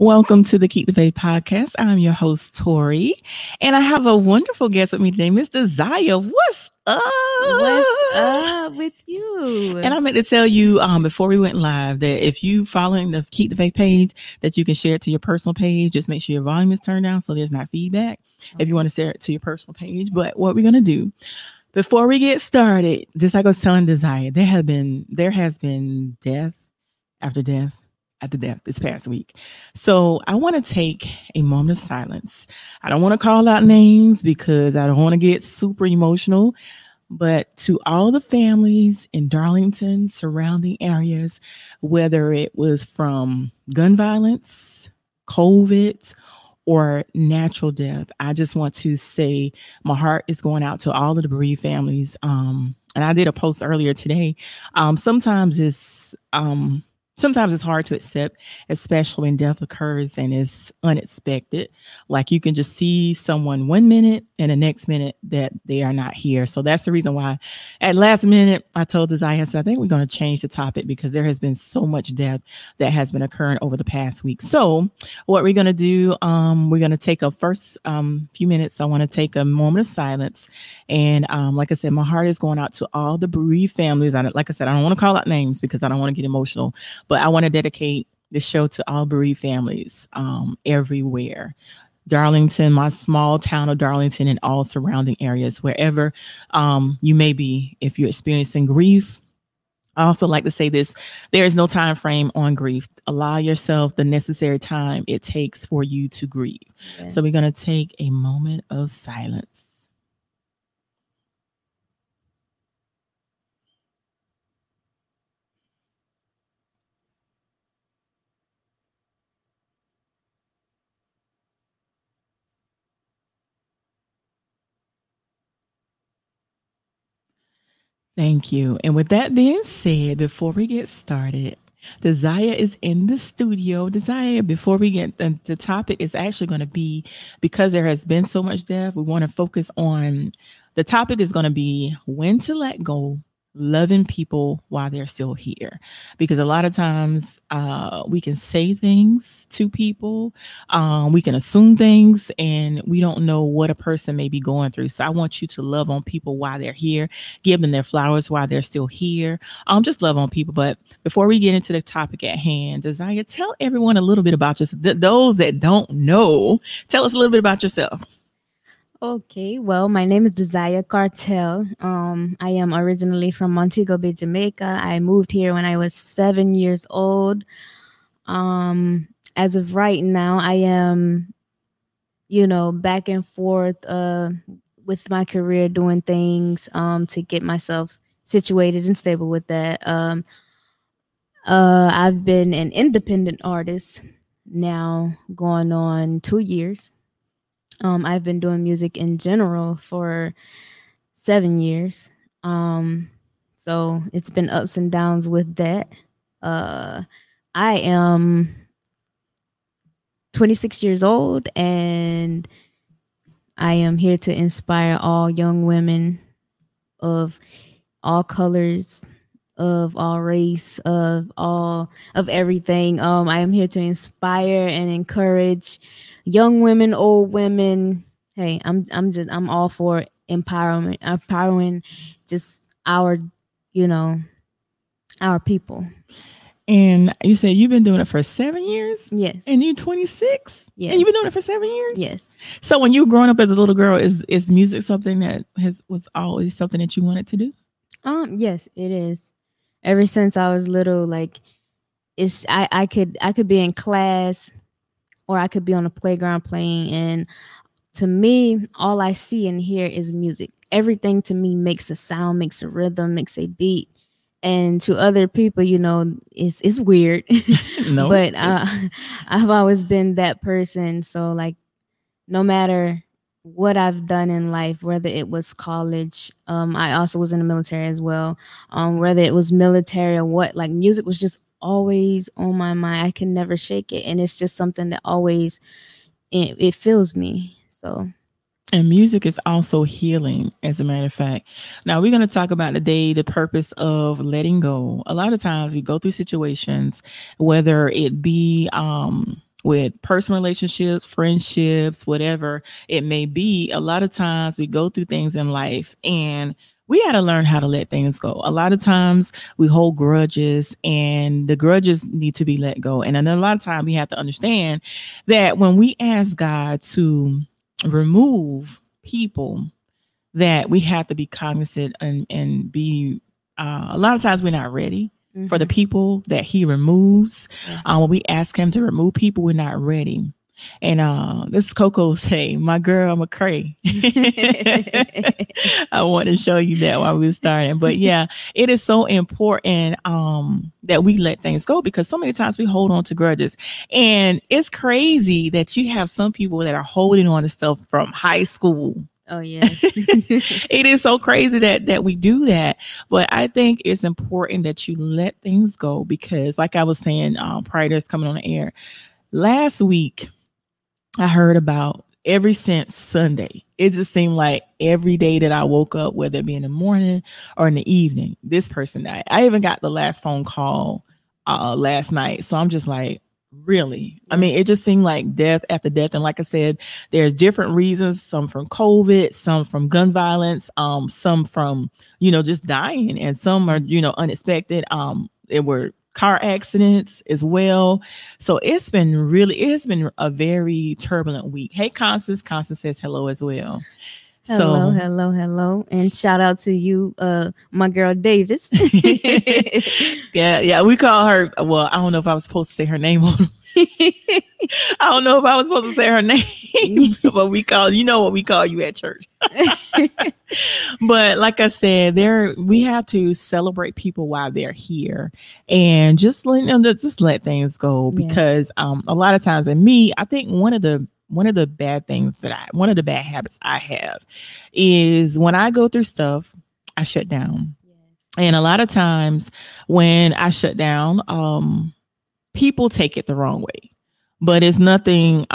Welcome to the Keep the Faith podcast. I'm your host, Tori, and I have a wonderful guest with me today, Miss Desire. What's up? What's up with you? And I meant to tell you before we went live that if you following the Keep the Faith page, that you can share it to your personal page. Just make sure your volume is turned down so there's not feedback if you want to share it to your personal page. But what we're going to do before we get started, just like I was telling Desire, there has been death after death after death this past week. So I want to take a moment of silence. I don't want to call out names because I don't want to get super emotional, but to all the families in Darlington, surrounding areas, whether it was from gun violence, COVID, or natural death, I just want to say my heart is going out to all of the bereaved families. And I did a post earlier today. Sometimes it's hard to accept, especially when death occurs and it's unexpected. Like you can just see someone one minute and the next minute that they are not here. So that's the reason why at last minute I told Desire, I said, I think we're going to change the topic because there has been so much death that has been occurring over the past week. So what we're going to do, we're going to take a first few minutes. I want to take a moment of silence. And like I said, my heart is going out to all the bereaved families. I don't want to call out names because I don't want to get emotional. But I want to dedicate the show to all bereaved families everywhere. Darlington, my small town of Darlington, and all surrounding areas, wherever you may be, if you're experiencing grief. I also like to say this, there is no time frame on grief. Allow yourself the necessary time it takes for you to grieve. Okay. So we're going to take a moment of silence. Thank you. And with that being said, before we get started, Desire is in the studio. Desire, before we get the topic is actually going to be, because there has been so much death, we want to focus on the topic is going to be when to let go, loving people while they're still here. Because a lot of times we can say things to people, we can assume things, and we don't know what a person may be going through. So I want you to love on people while they're here, give them their flowers while they're still here. Just love on people. But before we get into the topic at hand, Desire, tell everyone a little bit about yourself. Those that don't know, tell us a little bit about yourself. Okay, well, my name is Desire Cartel. I am originally from Montego Bay, Jamaica. I moved here when I was 7 years old. As of right now, I am, back and forth with my career, doing things to get myself situated and stable with that. I've been an independent artist now going on 2 years. I've been doing music in general for 7 years. So it's been ups and downs with that. I am 26 years old, and I am here to inspire all young women of all colors, of all race, of everything. I am here to inspire and encourage young women, old women. Hey, I'm all for empowerment, empowering just our people. And you said you've been doing it for 7 years? Yes. And you're 26? Yes. And you've been doing it for 7 years? Yes. So when you were growing up as a little girl, is music something that was always something that you wanted to do? Yes, it is. Ever since I was little, like it's I could be in class or I could be on the playground playing, and to me, all I see and hear is music. Everything to me makes a sound, makes a rhythm, makes a beat. And to other people, it's weird. No. But I've always been that person. So like no matter what I've done in life, whether it was college, I also was in the military as well, whether it was military or what, like music was just always on my mind. I can never shake it, and it's just something that always it fills me. So, and music is also healing, as a matter of fact. Now we're going to talk about today the purpose of letting go. A lot of times we go through situations, whether it be with personal relationships, friendships, whatever it may be. A lot of times we go through things in life and we had to learn how to let things go. A lot of times we hold grudges and the grudges need to be let go. And then a lot of times we have to understand that when we ask God to remove people, that we have to be cognizant and be, a lot of times we're not ready. Mm-hmm. For the people that he removes. When we ask him to remove people, we're not ready. And this is Coco say, my girl, I'm a cray. I want to show you that while we were starting. But yeah, it is so important that we let things go, because so many times we hold on to grudges. And it's crazy that you have some people that are holding on to stuff from high school. Oh, yeah. It is so crazy that we do that. But I think it's important that you let things go, because like I was saying, prior to us coming on the air last week, I heard about every since Sunday. It just seemed like every day that I woke up, whether it be in the morning or in the evening, this person died. I even got the last phone call last night. So I'm just like, really? I mean, it just seemed like death after death. And like I said, there's different reasons, some from COVID, some from gun violence, some from, just dying, and some are, unexpected. It were car accidents as well. So it's been a very turbulent week. Hey, Constance says hello as well. Hello, so, hello. And shout out to you, my girl Davis. yeah, we call her, well, I don't know if I was supposed to say her name on but we call, what we call you at church. But like I said, we have to celebrate people while they're here, and just let things go, because a lot of times in me, I think one of the bad habits I have is when I go through stuff, I shut down. Yes. And a lot of times when I shut down, people take it the wrong way, but it's nothing.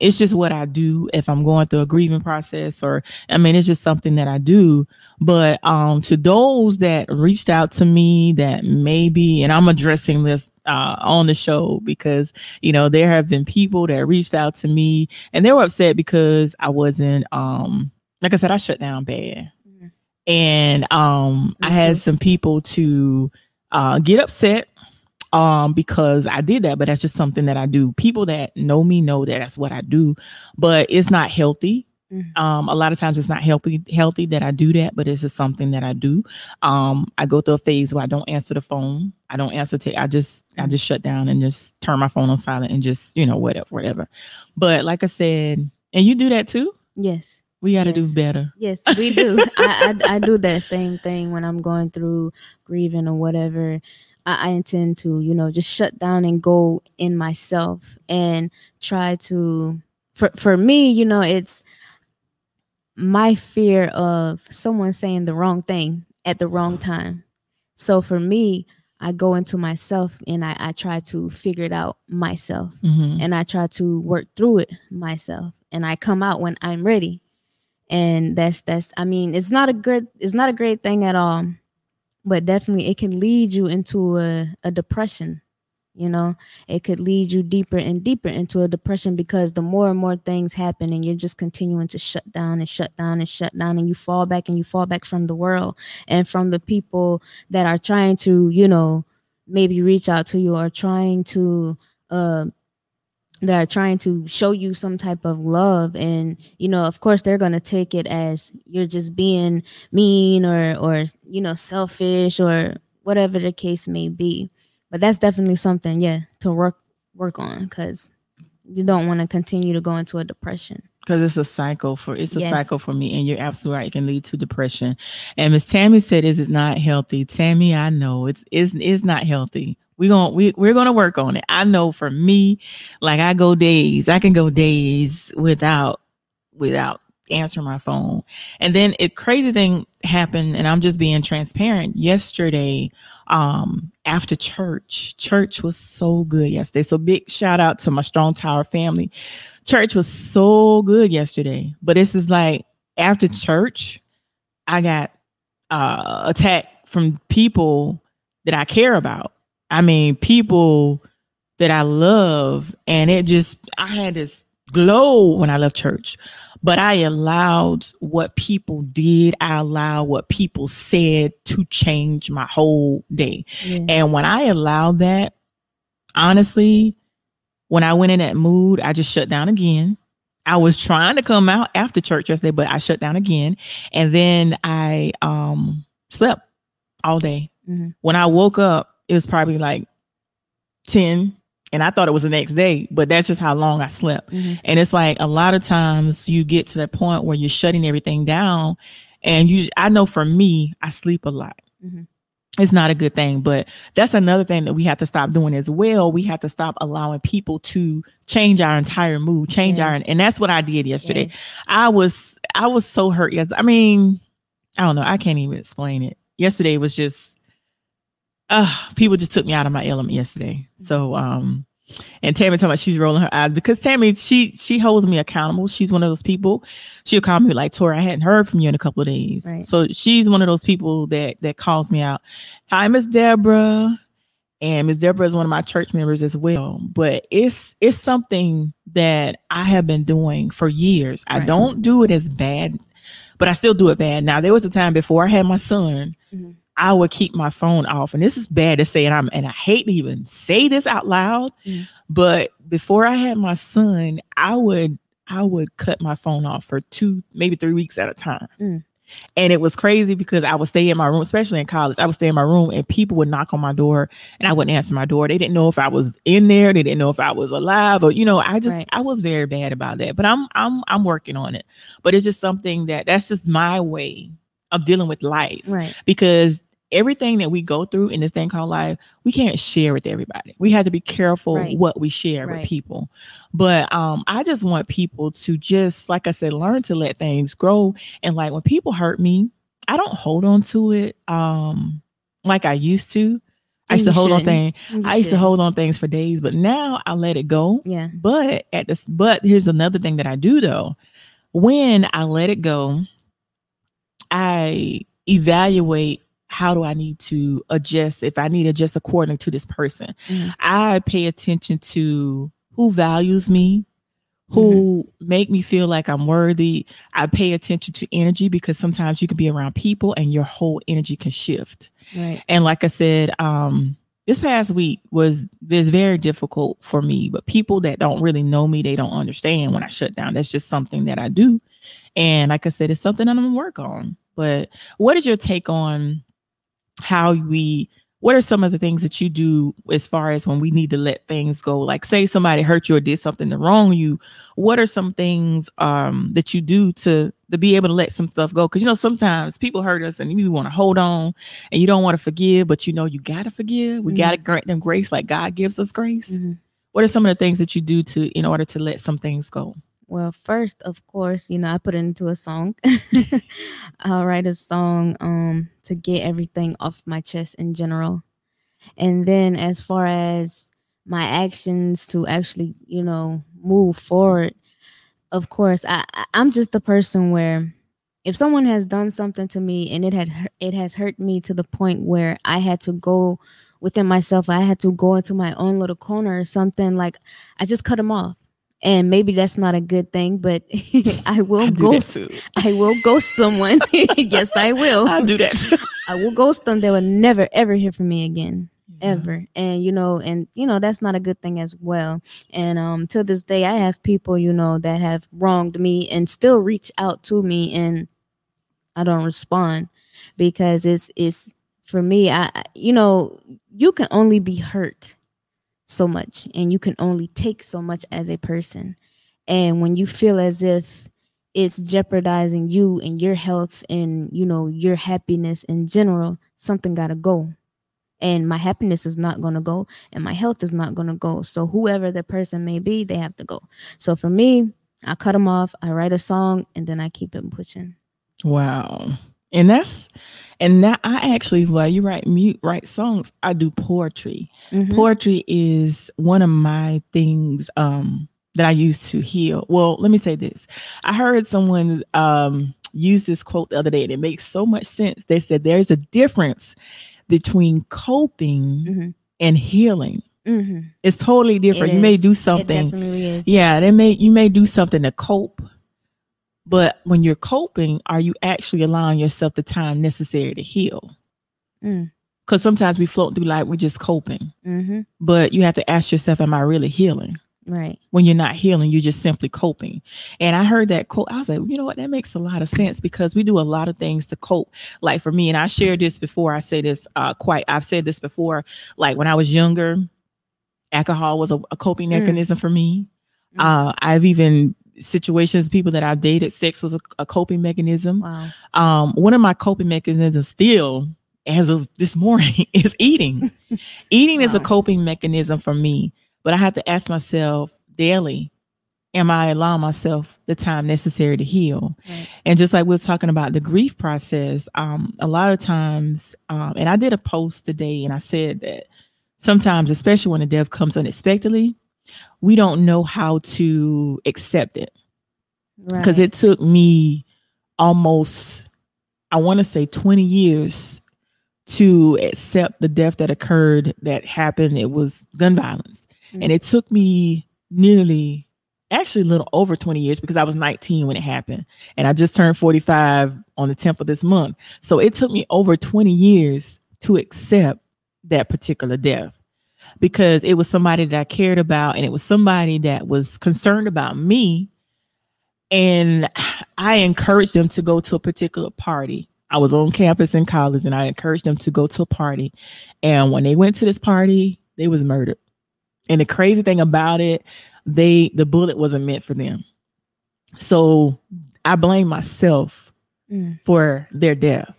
It's just what I do if I'm going through a grieving process, or, it's just something that I do. But to those that reached out to me that maybe, and I'm addressing this on the show, because there have been people that reached out to me and they were upset because I wasn't, like I said, I shut down bad. Mm-hmm. And I had some people to get upset because I did that, but that's just something that I do. People that know me know that that's what I do, but it's not healthy. Mm-hmm. A lot of times it's not healthy that I do that, but it's just something that I do. I go through a phase where I don't answer the phone. I don't answer. I just shut down and just turn my phone on silent and just, whatever. But like I said, and you do that too? Yes. We got to do better. Yes, we do. I do that same thing when I'm going through grieving or whatever. I intend to, just shut down and go in myself and try to, for me, it's my fear of someone saying the wrong thing at the wrong time. So for me, I go into myself and I try to figure it out myself. Mm-hmm. And I try to work through it myself, and I come out when I'm ready. And that's it's not a great thing at all. But definitely it can lead you into a depression. It could lead you deeper and deeper into a depression, because the more and more things happen and you're just continuing to shut down and shut down and shut down, and you fall back from the world and from the people that are trying to, maybe reach out to you, or that are trying to show you some type of love. And, of course, they're going to take it as you're just being mean or selfish or whatever the case may be. But that's definitely something, to work on, because you don't want to continue to go into a depression. Because it's a cycle for me. And you're absolutely right. It can lead to depression. And Miss Tammy said, is it not healthy? Tammy, I know it's not healthy. We're gonna work on it. I know for me, like I can go days without answering my phone. And then a crazy thing happened, and I'm just being transparent. Yesterday, after church was so good yesterday. So big shout out to my Strong Tower family. Church was so good yesterday. But this is like after church, I got attacked from people that I care about. I mean, people that I love, and it just, I had this glow when I left church. But I allowed what people did, I allowed what people said to change my whole day. Yeah. And when I allowed that, honestly, when I went in that mood, I just shut down again. I was trying to come out after church yesterday, but I shut down again. And then I slept all day. Mm-hmm. When I woke up, it was probably like 10. And I thought it was the next day, but that's just how long I slept. Mm-hmm. And it's like a lot of times you get to that point where you're shutting everything down. And I know for me, I sleep a lot. Mm-hmm. It's not a good thing, but that's another thing that we have to stop doing as well. We have to stop allowing people to change our entire mood, and that's what I did yesterday. Yes. I was so hurt. Yes. I mean, I don't know. I can't even explain it. Yesterday was just, people just took me out of my element yesterday. So, and Tammy talking about she's rolling her eyes because Tammy, she holds me accountable. She's one of those people. She'll call me like, Tori, I hadn't heard from you in a couple of days. Right. So she's one of those people that calls me out. Hi, Miss Deborah. And Miss Deborah is one of my church members as well. But it's something that I have been doing for years. Right. I don't do it as bad, but I still do it bad. Now, there was a time before I had my son, mm-hmm. I would keep my phone off. And this is bad to say, and I hate to even say this out loud, mm-hmm. but before I had my son, I would cut my phone off for 2, maybe 3 weeks at a time. Mm-hmm. And it was crazy because I would stay in my room, especially in college. I would stay in my room and people would knock on my door and I wouldn't answer my door. They didn't know if I was in there. They didn't know if I was alive or, I was very bad about that, but I'm working on it. But it's just something that's just my way of dealing with life. Right. Because everything that we go through in this thing called life, we can't share with everybody. We have to be careful what we share with people. But I just want people to just, like I said, learn to let things grow. And like when people hurt me, I don't hold on to it like I used to. I used to hold on things for days, but now I let it go. Yeah. But here's another thing that I do though. When I let it go, I evaluate how do I need to adjust, if I need to adjust according to this person. Mm-hmm. I pay attention to who values me, who mm-hmm. make me feel like I'm worthy. I pay attention to energy because sometimes you can be around people and your whole energy can shift. Right. And like I said, this past week was very difficult for me, but people that don't really know me, they don't understand when I shut down. That's just something that I do. And like I said, it's something that I'm going to work on. But what is your take on what are some of the things that you do as far as when we need to let things go? Like say somebody hurt you or did something wrong you. What are some things that you do to be able to let some stuff go? Because, sometimes people hurt us and you want to hold on and you don't want to forgive, but you got to forgive. We mm-hmm. got to grant them grace like God gives us grace. Mm-hmm. What are some of the things that you do in order to let some things go? Well, first, of course, I put it into a song. I'll write a song to get everything off my chest in general. And then as far as my actions to actually, move forward, of course, I'm just the person where if someone has done something to me and it has hurt me to the point where I had to go within myself, I had to go into my own little corner or something, like I just cut them off. And maybe that's not a good thing, but I will ghost someone. Yes, I will. I'll do that too. I will ghost them. They will never, ever hear from me again, ever. And, that's not a good thing as well. And to this day, I have people, that have wronged me and still reach out to me and I don't respond because it's for me, you can only be hurt so much and you can only take so much as a person, and when you feel as if it's jeopardizing you and your health and your happiness in general, something gotta go. And my happiness is not gonna go and my health is not gonna go, so whoever the person may be, they have to go. So for me, I cut them off, I write a song, and then I keep it pushing. Wow. And that I actually, while you write songs, I do poetry. Mm-hmm. Poetry is one of my things that I use to heal. Well, let me say this. I heard someone use this quote the other day and it makes so much sense. They said there's a difference between coping mm-hmm. and healing. Mm-hmm. It's totally different. You may do something. It definitely is. Yeah, you may do something to cope. But when you're coping, are you actually allowing yourself the time necessary to heal? Mm. Because sometimes we float through life, we're just coping. Mm-hmm. But you have to ask yourself, am I really healing? Right. When you're not healing, you're just simply coping. And I heard that quote. I was like, you know what? That makes a lot of sense, because we do a lot of things to cope. Like for me, and I shared this before, I say this I've said this before. Like when I was younger, alcohol was a coping mechanism for me. Mm. I've even situations, people that I dated, sex was a coping mechanism. Wow. One of my coping mechanisms still, as of this morning, is eating. Eating is a coping mechanism for me. But I have to ask myself daily, am I allowing myself the time necessary to heal? Right. And just like we're talking about the grief process, a lot of times, and I did a post today and I said that sometimes, especially when the death comes unexpectedly, we don't know how to accept it. Because it took me almost, I want to say 20 years to accept the death that occurred, that happened. It was gun violence. And it took me actually a little over 20 years, because I was 19 when it happened. And I just turned 45 on the 10th of this month. So it took me over 20 years to accept that particular death, because it was somebody that I cared about. And it was somebody that was concerned about me. And I encouraged them to go to a particular party. I was on campus in college and I encouraged them to go to a party. And when they went to this party, they was murdered. And the crazy thing about it, the bullet wasn't meant for them. So I blame myself for their death.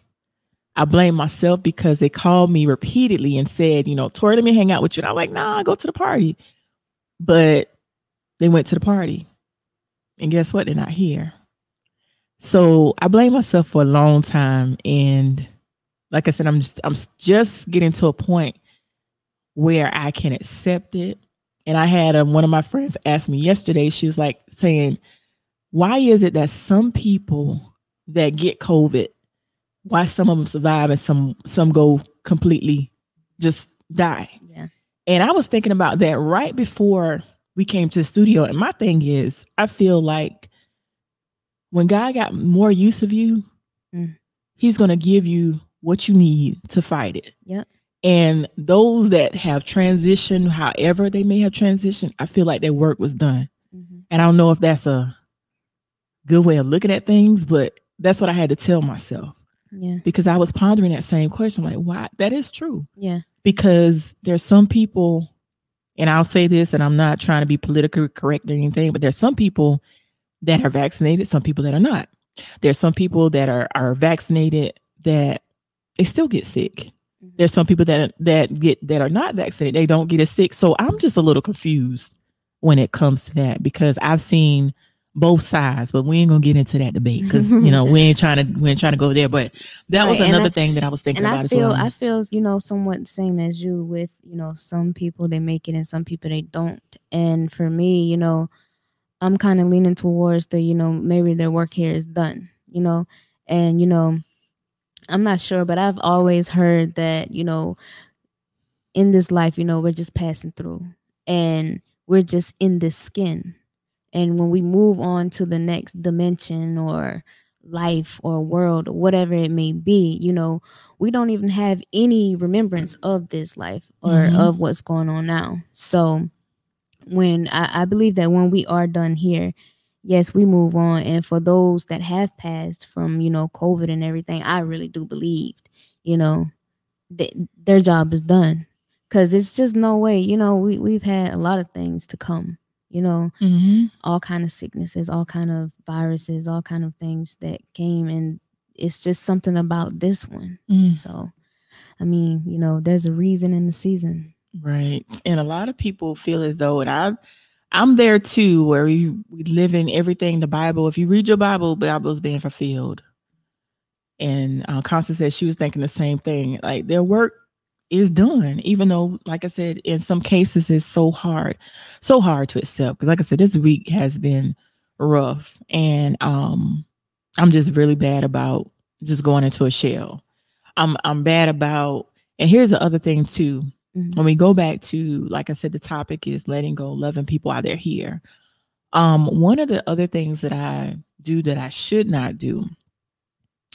I blame myself because they called me repeatedly and said, you know, Tori, let me hang out with you. And I'm like, nah, go to the party. But they went to the party. And guess what? They're not here. So I blame myself for a long time. And like I said, I'm just getting to a point where I can accept it. And I had one of my friends ask me yesterday, she was like saying, why is it that some people that get COVID, why some of them survive and some go completely just die? Yeah. And I was thinking about that right before we came to the studio. And my thing is, I feel like when God got more use of you, he's going to give you what you need to fight it. Yep. And those that have transitioned, however they may have transitioned, I feel like their work was done. Mm-hmm. And I don't know if that's a good way of looking at things, but that's what I had to tell myself. Yeah. Because I was pondering that same question. Like, why? That is true. Yeah. Because there's some people, and I'll say this, and I'm not trying to be politically correct or anything, but there's some people that are vaccinated, some people that are not. There's some people that are vaccinated that they still get sick. There's some people that are not vaccinated. They don't get as sick. So I'm just a little confused when it comes to that, because I've seen both sides, but we ain't gonna get into that debate because we ain't trying to go there. But that was another thing that I was thinking about as well. I feel somewhat the same as you with some people they make it and some people they don't. And for me, I'm kind of leaning towards the maybe their work here is done. I'm not sure, but I've always heard that, in this life, we're just passing through and we're just in this skin. And when we move on to the next dimension or life or world, or whatever it may be, we don't even have any remembrance of this life or of what's going on now. So when I believe that when we are done here, yes, we move on. And for those that have passed from, COVID and everything, I really do believe, their job is done, because it's just no way, we've had a lot of things to come, all kind of sicknesses, all kind of viruses, all kind of things that came. And it's just something about this one. Mm. So, I mean, there's a reason in the season. Right. And a lot of people feel as though, and I'm there too, where we live in everything, the Bible. If you read your Bible, Bible's being fulfilled. And Constance said she was thinking the same thing. Like, their work is done, even though, like I said, in some cases it's so hard to accept. Because like I said, this week has been rough. And I'm just really bad about just going into a shell. I'm bad about, and here's the other thing too. Mm-hmm. When we go back to, like I said, the topic is letting go, loving people while they're here. One of the other things that I do that I should not do,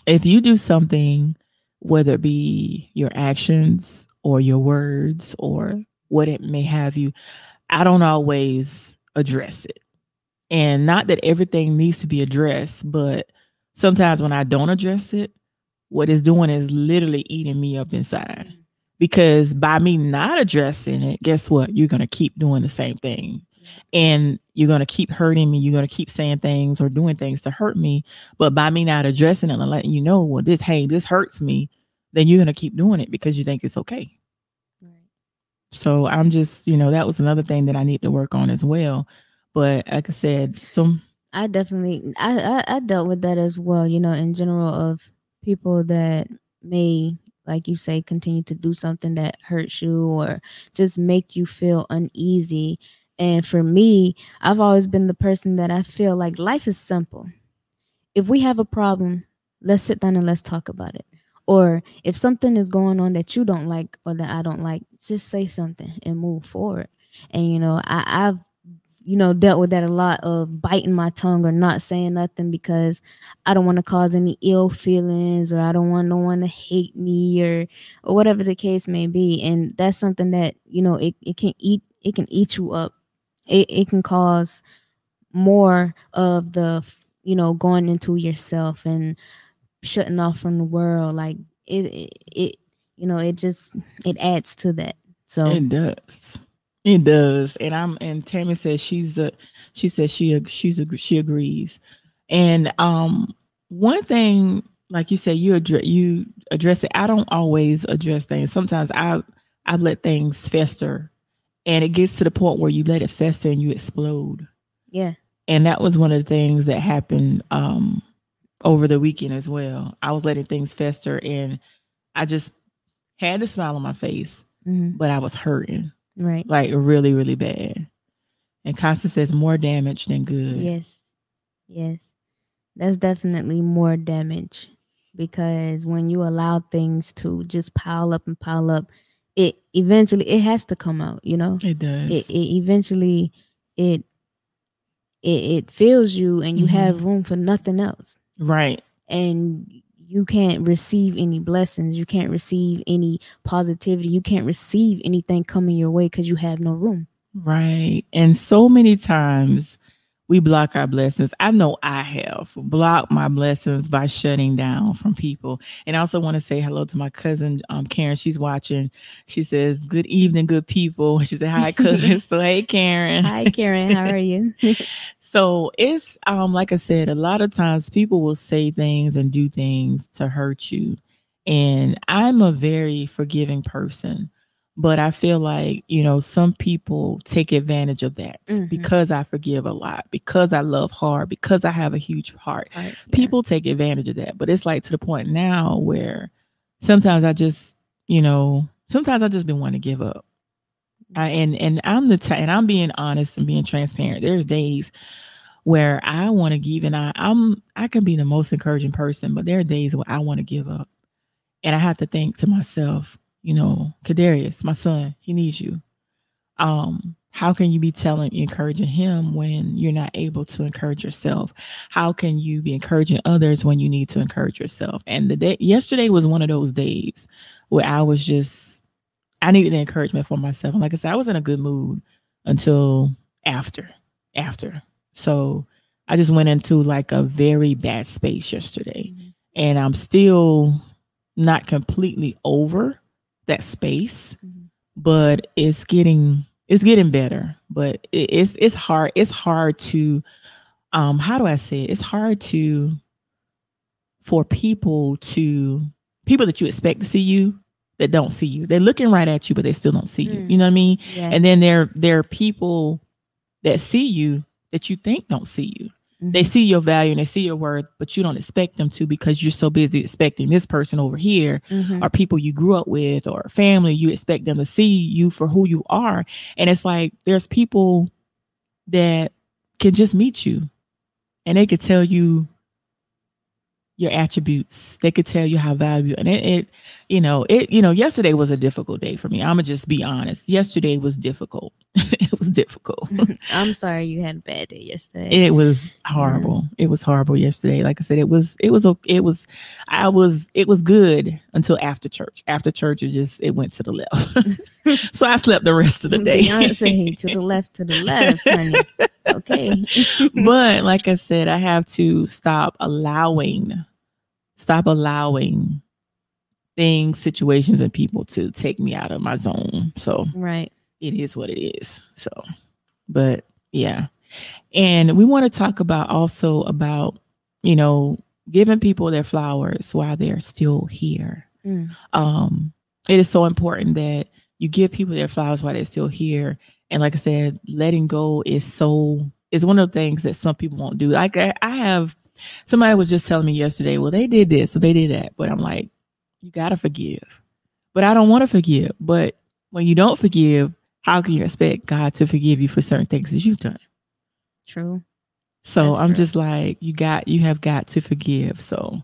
if you do something, whether it be your actions or your words or what it may have you, I don't always address it. And not that everything needs to be addressed, but sometimes when I don't address it, what it's doing is literally eating me up inside. Because by me not addressing it, guess what? You're going to keep doing the same thing. And you're going to keep hurting me. You're going to keep saying things or doing things to hurt me. But by me not addressing it and letting you know, well, this hurts me, then you're going to keep doing it because you think it's okay. Right. So I'm just, that was another thing that I need to work on as well. But like I said, I dealt with that as well, in general, of people that may, like you say, continue to do something that hurts you or just make you feel uneasy. And for me, I've always been the person that I feel like life is simple. If we have a problem, let's sit down and let's talk about it. Or if something is going on that you don't like or that I don't like, just say something and move forward. And, I've dealt with that a lot, of biting my tongue or not saying nothing because I don't want to cause any ill feelings or I don't want no one to hate me or whatever the case may be. And that's something that, it can eat you up. It can cause more of the, going into yourself and shutting off from the world. Like it adds to that. So it does. It does. And Tammy says she agrees. And one thing, like you said, you address it. I don't always address things. Sometimes I let things fester, and it gets to the point where you let it fester and you explode. Yeah. And that was one of the things that happened over the weekend as well. I was letting things fester, and I just had a smile on my face, mm-hmm. but I was hurting. Right. Like really, really bad. And Constance says more damage than good. Yes. That's definitely more damage, because when you allow things to just pile up, it eventually, it has to come out, It does. It eventually fills you, and you mm-hmm. have room for nothing else. Right. And you can't receive any blessings. You can't receive any positivity. You can't receive anything coming your way because you have no room. Right. And so many times we block our blessings. I know I have blocked my blessings by shutting down from people. And I also want to say hello to my cousin, Karen. She's watching. She says, good evening, good people. She said, hi, cousin. So, hey, Karen. Hi, Karen. How are you? So it's like I said, a lot of times people will say things and do things to hurt you. And I'm a very forgiving person, but I feel like, some people take advantage of that mm-hmm. because I forgive a lot, because I love hard, because I have a huge heart. Right, yeah. People take advantage of that. But it's like to the point now where sometimes I just been wanting to give up. And I'm being honest and being transparent. There's days where I want to give, and I can be the most encouraging person, but there are days where I want to give up, and I have to think to myself, Kadarius, my son, he needs you. How can you be encouraging him when you're not able to encourage yourself? How can you be encouraging others when you need to encourage yourself? And the day yesterday was one of those days where I needed the encouragement for myself. And like I said, I was in a good mood until after. So I just went into like a very bad space yesterday. Mm-hmm. And I'm still not completely over that space, mm-hmm. but it's getting better. But it's hard. It's hard to, how do I say it? It's hard for people that you expect to see you, that don't see you. They're looking right at you, but they still don't see you. You know what I mean? Yeah. And then there are people that see you that you think don't see you. Mm-hmm. They see your value and they see your worth, but you don't expect them to because you're so busy expecting this person over here mm-hmm. or people you grew up with or family. You expect them to see you for who you are. And it's like there's people that can just meet you and they could tell you your attributes. They could tell you how valuable. And it, yesterday was a difficult day for me. I'm going to just be honest. Yesterday was difficult. It was difficult. I'm sorry you had a bad day yesterday. It was horrible. It was horrible yesterday. Like I said, it was good until after church. After church, it went to the left. So I slept the rest of the day. Beyonce, to the left, honey. Okay. But like I said, I have to stop allowing things, situations, and people to take me out of my zone. So right. It is what it is. So, but yeah. And we want to talk about also about, giving people their flowers while they're still here. Mm. It is so important that you give people their flowers while they're still here. And like I said, letting go is one of the things that some people won't do. Like somebody was just telling me yesterday, well, they did this, so they did that. But I'm like, you got to forgive. But I don't want to forgive. But when you don't forgive, how can you expect God to forgive you for certain things that you've done? True. So that's true. Just like, you have got to forgive. So,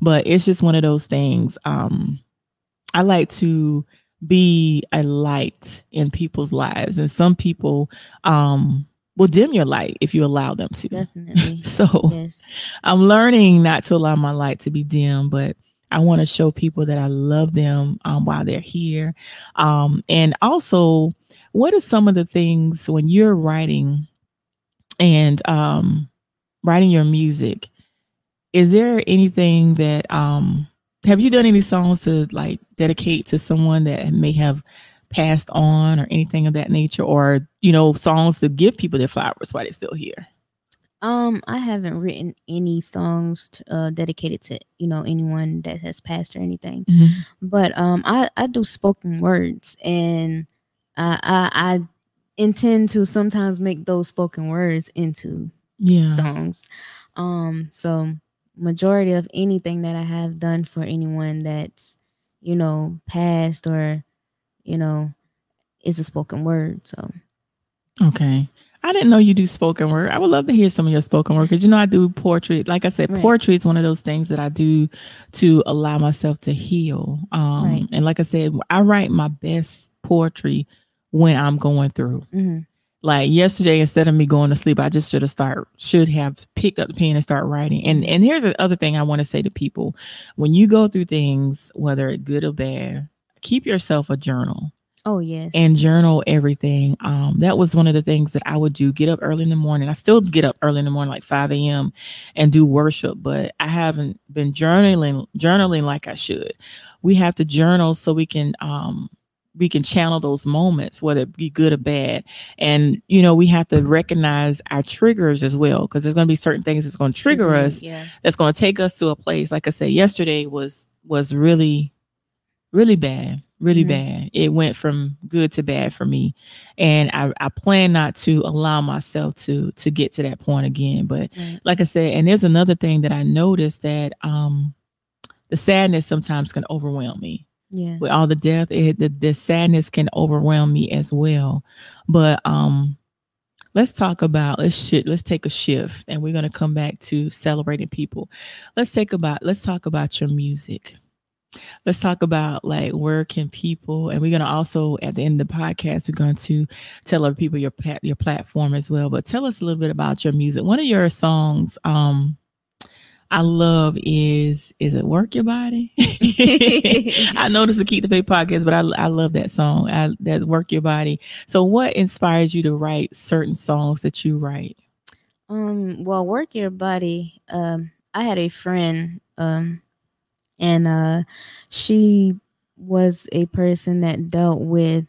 but it's just one of those things. I like to be a light in people's lives, and some people will dim your light if you allow them to. Definitely. So yes. I'm learning not to allow my light to be dim, but I want to show people that I love them while they're here. And also, what are some of the things when you're writing and writing your music? Is there anything that have you done any songs to like dedicate to someone that may have passed on or anything of that nature, or, songs to give people their flowers while they're still here? I haven't written any songs dedicated to, anyone that has passed or anything, mm-hmm. But, I do spoken words, and I intend to sometimes make those spoken words into songs. So majority of anything that I have done for anyone that's, passed or, is a spoken word. So. Okay. I didn't know you do spoken word. I would love to hear some of your spoken word, because I do poetry. Like I said, right. Poetry is one of those things that I do to allow myself to heal. Right. And like I said, I write my best poetry when I'm going through. Mm-hmm. Like yesterday, instead of me going to sleep, I just should have picked up the pen and start writing. And here's the other thing I want to say to people: when you go through things, whether it's good or bad, keep yourself a journal. Oh, yes. And journal everything. That was one of the things that I would do. Get up early in the morning. I still get up early in the morning, like 5 a.m. and do worship, but I haven't been journaling like I should. We have to journal so we can channel those moments, whether it be good or bad. And, we have to recognize our triggers as well, because there's going to be certain things that's going to trigger us, that's going to take us to a place. Like I said, yesterday was really, really bad. Really bad. It went from good to bad for me. And I plan not to allow myself to get to that point again. But like I said, and there's another thing that I noticed, that the sadness sometimes can overwhelm me. Yeah. With all the death, the sadness can overwhelm me as well. But let's take a shift, and we're going to come back to celebrating people. Let's talk about your music. Let's talk about like where can people, and we're going to also at the end of the podcast, we're going to tell other people your platform as well. But tell us a little bit about your music. One of your songs I love is it Work Your Body? I noticed the Keep the Faith podcast, but I love that song. That's Work Your Body. So what inspires you to write certain songs that you write? Well, Work Your Body. I had a friend, and she was a person that dealt with,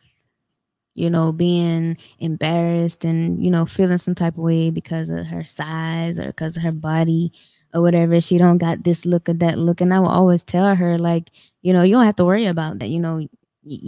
being embarrassed and, feeling some type of way because of her size or because of her body or whatever. She don't got this look or that look. And I will always tell her, like, you don't have to worry about that. You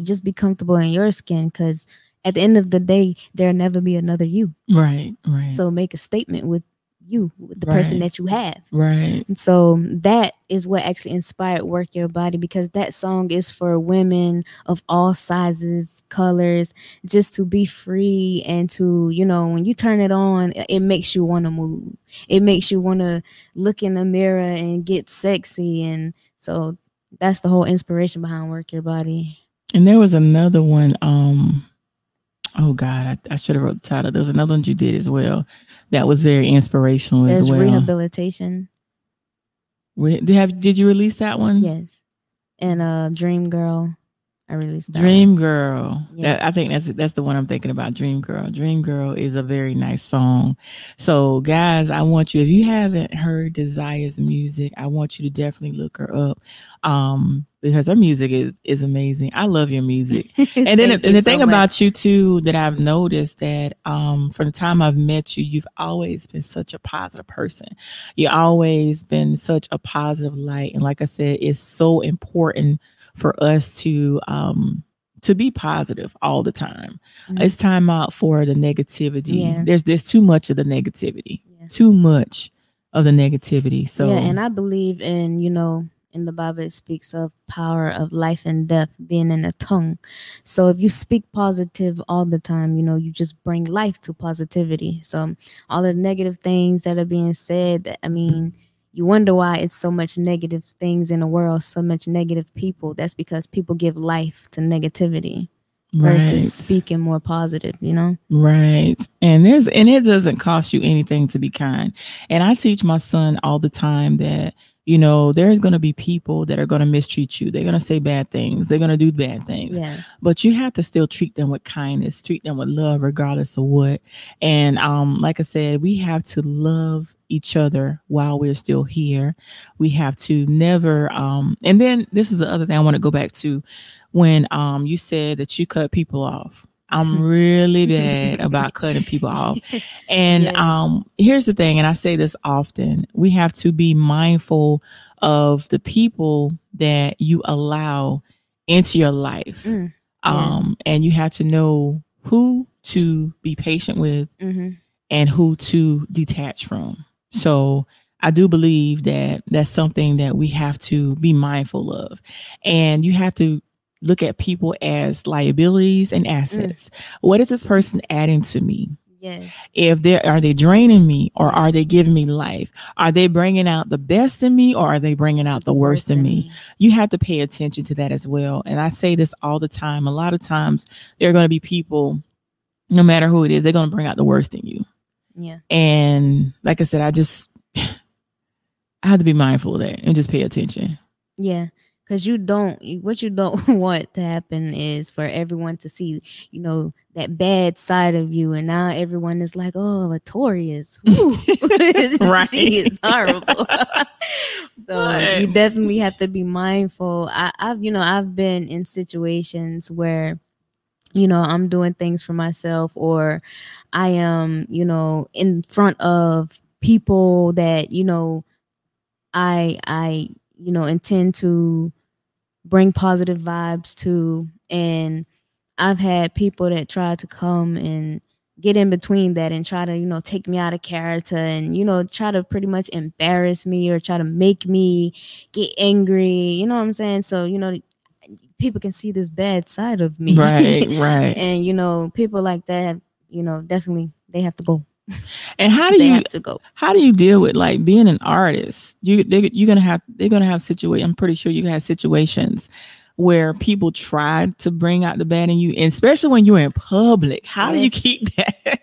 just be comfortable in your skin, because at the end of the day, there'll never be another you. Right, right. So make a statement with you, the person that you have. Right. And so that is what actually inspired Work Your Body, because that song is for women of all sizes, colors, just to be free and to, you know, when you turn it on, it makes you want to move. It makes you want to look in the mirror and get sexy. And so that's the whole inspiration behind Work Your Body. And there was another one. Oh, God, I should have wrote the title. There was another one you did as well. That was very inspirational as well. Rehabilitation. Did you release that one? Yes. And Dream Girl. I released that Dream Girl. Yes. I think that's the one I'm thinking about, Dream Girl. Dream Girl is a very nice song. So, guys, I want you, if you haven't heard Desire's music, I want you to definitely look her up, because her music is amazing. I love your music. And then the thing about you, too, that I've noticed that from the time I've met you, you've always been such a positive person. You've always been such a positive light. And like I said, it's so important for us to be positive all the time. Mm-hmm. It's time out for the negativity. Yeah. There's too much of the negativity. Yeah. Too much of the negativity. So yeah, and I believe in, you know, in the Bible it speaks of power of life and death being in the tongue. So if you speak positive all the time, you know, you just bring life to positivity. So all the negative things that are being said, I mean, you wonder why it's so much negative things in the world, so much negative people. That's because people give life to negativity versus speaking more positive, you know? Right. And it doesn't cost you anything to be kind. And I teach my son all the time that, you know, there's going to be people that are going to mistreat you. They're going to say bad things. They're going to do bad things. Yeah. But you have to still treat them with kindness, treat them with love, regardless of what. And like I said, we have to love each other while we're still here. We have to never. And then this is the other thing I want to go back to, when you said that you cut people off. I'm really bad about cutting people off. And here's the thing, and I say this often, we have to be mindful of the people that you allow into your life. And you have to know who to be patient with and who to detach from. So I do believe that that's something that we have to be mindful of. And you have to look at people as liabilities and assets. What is this person adding to me? Yes. If are they draining me, or are they giving me life? Are they bringing out the best in me, or are they bringing out the worst in me? You have to pay attention to that as well. And I say this all the time. A lot of times there are going to be people, no matter who it is, they're going to bring out the worst in you. Yeah. And like I said, I have to be mindful of that and just pay attention. Yeah. Because what you don't want to happen is for everyone to see, you know, that bad side of you. And now everyone is like, oh, Tori is, she is horrible. So you definitely have to be mindful. I've been in situations where, you know, I'm doing things for myself, or I am, you know, in front of people that, you know, I you know, intend to bring positive vibes to. And I've had people that try to come and get in between that and try to, you know, take me out of character and, you know, try to pretty much embarrass me or try to make me get angry. You know what I'm saying? So, you know, people can see this bad side of me. Right, right. And, you know, people like that, you know, definitely they have to go. And how do you deal with, like, being an artist? They're gonna have situations. I'm pretty sure you had situations where people tried to bring out the bad in you, and especially when you're in public. How do you keep that?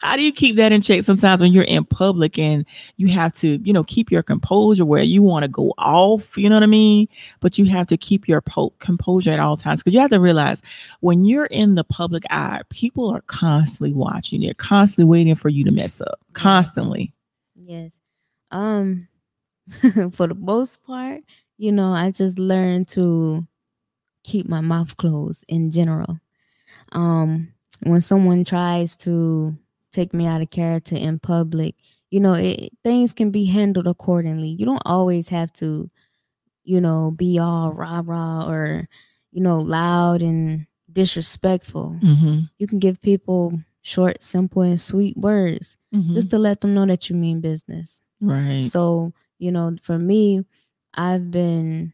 How do you keep that in check? Sometimes when you're in public and you have to, you know, keep your composure where you want to go off. You know what I mean? But you have to keep your composure at all times, because you have to realize when you're in the public eye, people are constantly watching. They're constantly waiting for you to mess up. Constantly. Yes. For the most part, you know, I just learned to keep my mouth closed in general. When someone tries to take me out of character in public, you know, things can be handled accordingly. You don't always have to, you know, be all rah-rah or, you know, loud and disrespectful. You can give people short, simple, and sweet words, mm-hmm. just to let them know that you mean business. Right. So, for me, I've been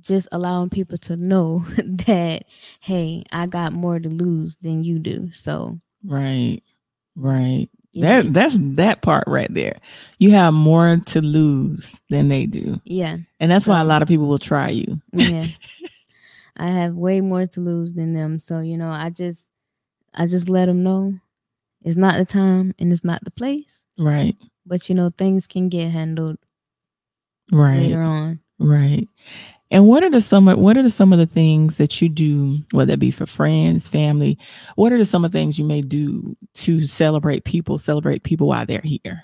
just allowing people to know that, hey, I got more to lose than you do. So. Right. Yes. That's that part right there. You have more to lose than they do. Yeah. And that's why a lot of people will try you. Yeah. I have way more to lose than them. So, I just let them know it's not the time and it's not the place. Right. But, things can get handled later on. Right. And what are some of the things that you do, whether it be for friends, family, what are some of the things you may do to celebrate people while they're here?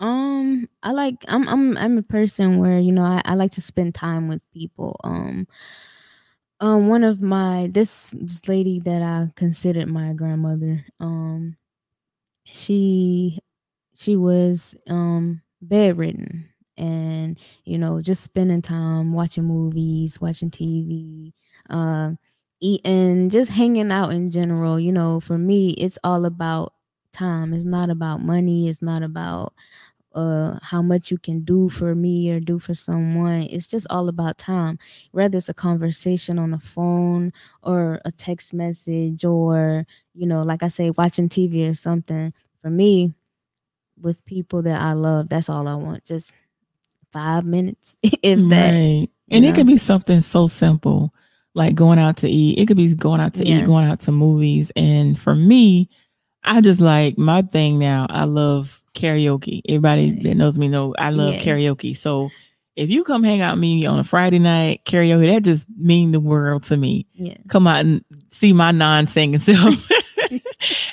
I'm a person where, I like to spend time with people. One of my, this lady that I considered my grandmother, she was, bedridden. And, just spending time watching movies, watching TV, eating, just hanging out in general. For me, it's all about time. It's not about money. It's not about how much you can do for me or do for someone. It's just all about time. Whether it's a conversation on the phone or a text message or, like I say, watching TV or something. For me, with people that I love, that's all I want. Just 5 minutes, if that. Right. And it could be something so simple, like going out to eat. It could be going out to eat, going out to movies. And for me, I just like my thing now. I love karaoke. Everybody that knows me know I love karaoke. So if you come hang out with me on a Friday night karaoke, that just means the world to me. Yeah. Come out and see my non-singing self.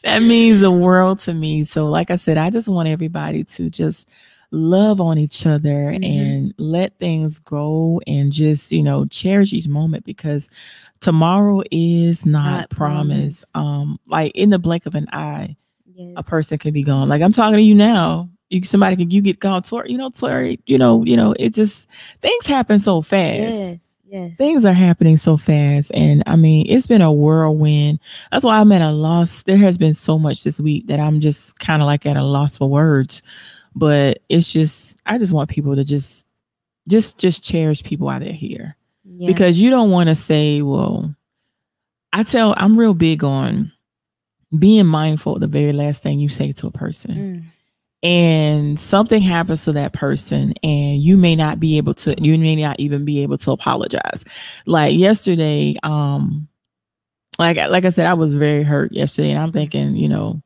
That means the world to me. So like I said, I just want everybody to just love on each other mm-hmm. and let things go and just, cherish each moment, because tomorrow is not promised. Like in the blink of an eye, a person could be gone. Like I'm talking to you now. You get called Tori, Tori, it just, things happen so fast. Yes. Things are happening so fast. And I mean, it's been a whirlwind. That's why I'm at a loss. There has been so much this week that I'm just kind of like at a loss for words. But it's just, I just want people to just cherish people while they're here. Yeah. Because you don't want to say, well, I'm real big on being mindful of the very last thing you say to a person. Mm. And something happens to that person and you may not even be able to apologize. Like yesterday, like I said, I was very hurt yesterday, and I'm thinking,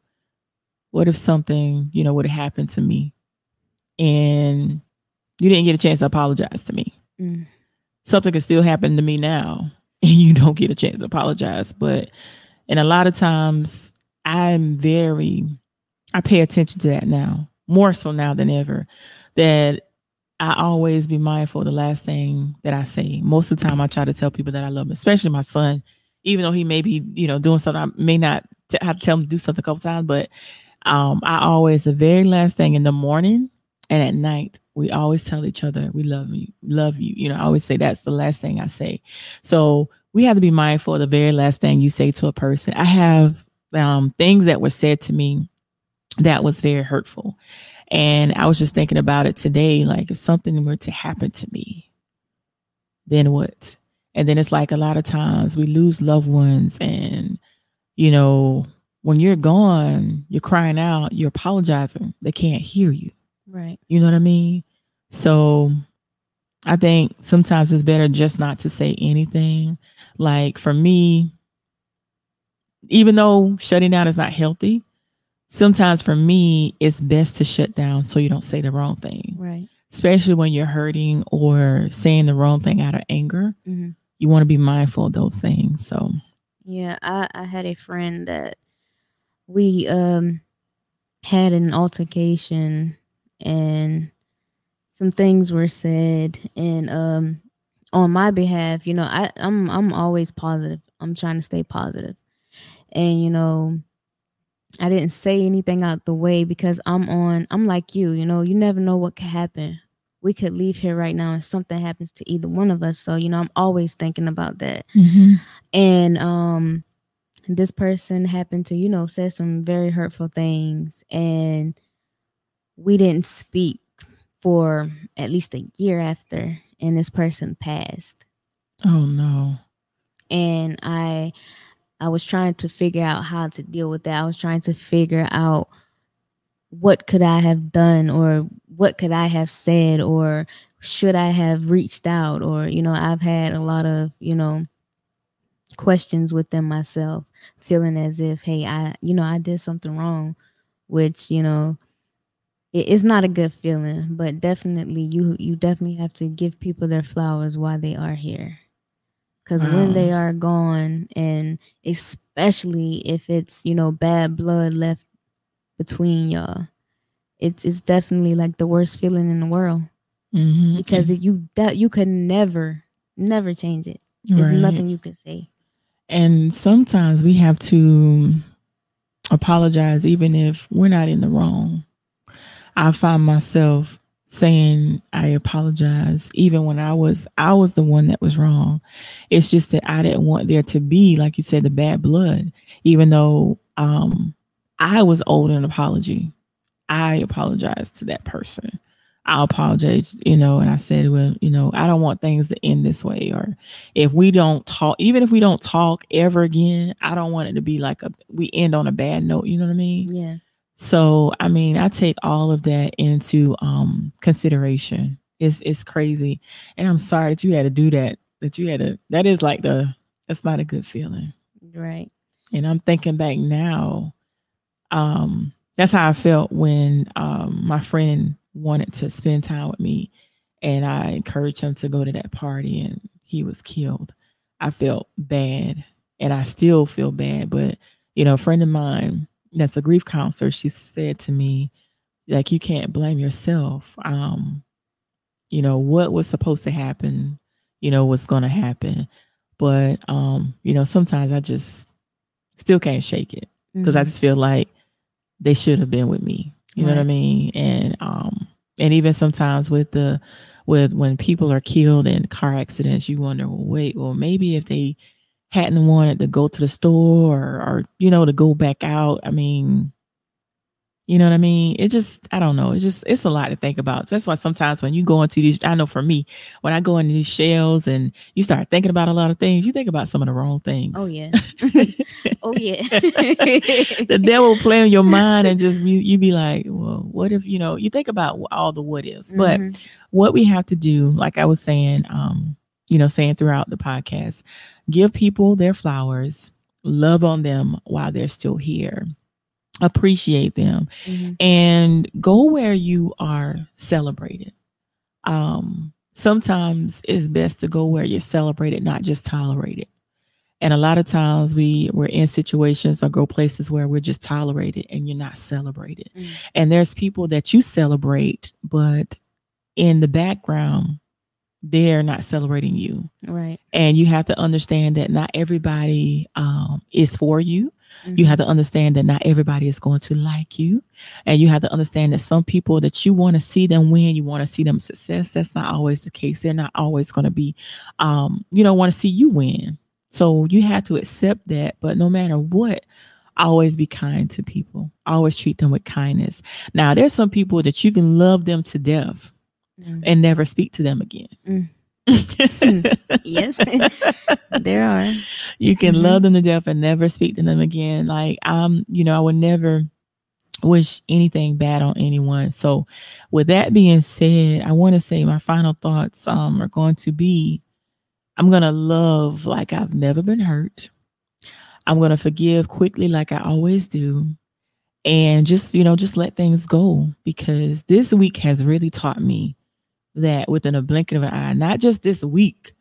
what if something, would have happened to me and you didn't get a chance to apologize to me? Mm. Something could still happen to me now and you don't get a chance to apologize. But, and a lot of times I pay attention to that now, more so now than ever, that I always be mindful of the last thing that I say. Most of the time I try to tell people that I love them, especially my son, even though he may be, doing something. I may not have to tell him to do something a couple times, but I always, the very last thing in the morning and at night, we always tell each other, we love you. I always say that's the last thing I say. So we have to be mindful of the very last thing you say to a person. I have things that were said to me that was very hurtful. And I was just thinking about it today. Like if something were to happen to me, then what? And then it's like a lot of times we lose loved ones. And, when you're gone, you're crying out, you're apologizing. They can't hear you. Right. You know what I mean? So I think sometimes it's better just not to say anything. Like for me, even though shutting down is not healthy, sometimes for me, it's best to shut down so you don't say the wrong thing. Right. Especially when you're hurting or saying the wrong thing out of anger. Mm-hmm. You want to be mindful of those things. So, yeah, I had a friend that we had an altercation and some things were said. And on my behalf, I'm always positive. I'm trying to stay positive. And, I didn't say anything out the way because I'm like you never know what could happen. We could leave here right now and something happens to either one of us. So, I'm always thinking about that. Mm-hmm. And And this person happened to, you know, say some very hurtful things. And we didn't speak for at least a year after. And this person passed. Oh, no. And I was trying to figure out how to deal with that. I was trying to figure out what could I have done, or what could I have said, or should I have reached out? Or, you know, I've had a lot of, you know, questions within myself, feeling as if, hey, I did something wrong, which, you know, it's not a good feeling. But definitely you definitely have to give people their flowers while they are here. Because when they are gone, and especially if it's, you know, bad blood left between y'all, it's definitely like the worst feeling in the world. Mm-hmm. Because you can never change it. There's nothing you can say. And sometimes we have to apologize even if we're not in the wrong. I find myself saying I apologize even when I was the one that was wrong. It's just that I didn't want there to be, like you said, the bad blood, even though I was owed an apology. I apologized to that person. I apologized, you know, and I said, well, you know, I don't want things to end this way. Or if we don't talk, even if we don't talk ever again, I don't want it to be like we end on a bad note. You know what I mean? Yeah. So, I mean, I take all of that into consideration. It's crazy. And I'm sorry that you had to do that, that's not a good feeling. Right. And I'm thinking back now, that's how I felt when my friend wanted to spend time with me and I encouraged him to go to that party and he was killed. I felt bad, and I still feel bad. But, you know, a friend of mine that's a grief counselor, she said to me, like, you can't blame yourself. You know, what was supposed to happen, you know, what's going to happen. But, you know, sometimes I just still can't shake it, because I just feel like they should have been with me. You know what I mean? And even sometimes with when people are killed in car accidents, you wonder, well, wait, well, maybe if they hadn't wanted to go to the store or you know, to go back out. I mean, you know what I mean? It just, I don't know. It's a lot to think about. So that's why sometimes when you go into these, I know for me, when I go into these shells and you start thinking about a lot of things, you think about some of the wrong things. Oh, yeah. Oh, yeah. The devil play on your mind, and just you be like, well, what if, you know, you think about all the what ifs. Mm-hmm. But what we have to do, like I was saying, you know, saying throughout the podcast, give people their flowers, love on them while they're still here, appreciate them, and go where you are celebrated. Sometimes it's best to go where you're celebrated, not just tolerated. And a lot of times we're in situations or go places where we're just tolerated and you're not celebrated. Mm-hmm. And there's people that you celebrate, but in the background, they're not celebrating you. Right. And you have to understand that not everybody is for you. Mm-hmm. You have to understand that not everybody is going to like you. And you have to understand that some people that you want to see them win, you want to see them success, that's not always the case. They're not always going to be, you don't want to see you win. So you have to accept that. But no matter what, always be kind to people. Always treat them with kindness. Now, there's some people that you can love them to death and never speak to them again. Yes, there are. You can love them to death and never speak to them again. Like, you know, I would never wish anything bad on anyone. So with that being said, I want to say my final thoughts are going to be, I'm going to love like I've never been hurt. I'm going to forgive quickly like I always do. And just, you know, just let things go, because this week has really taught me that within a blink of an eye, not just this week,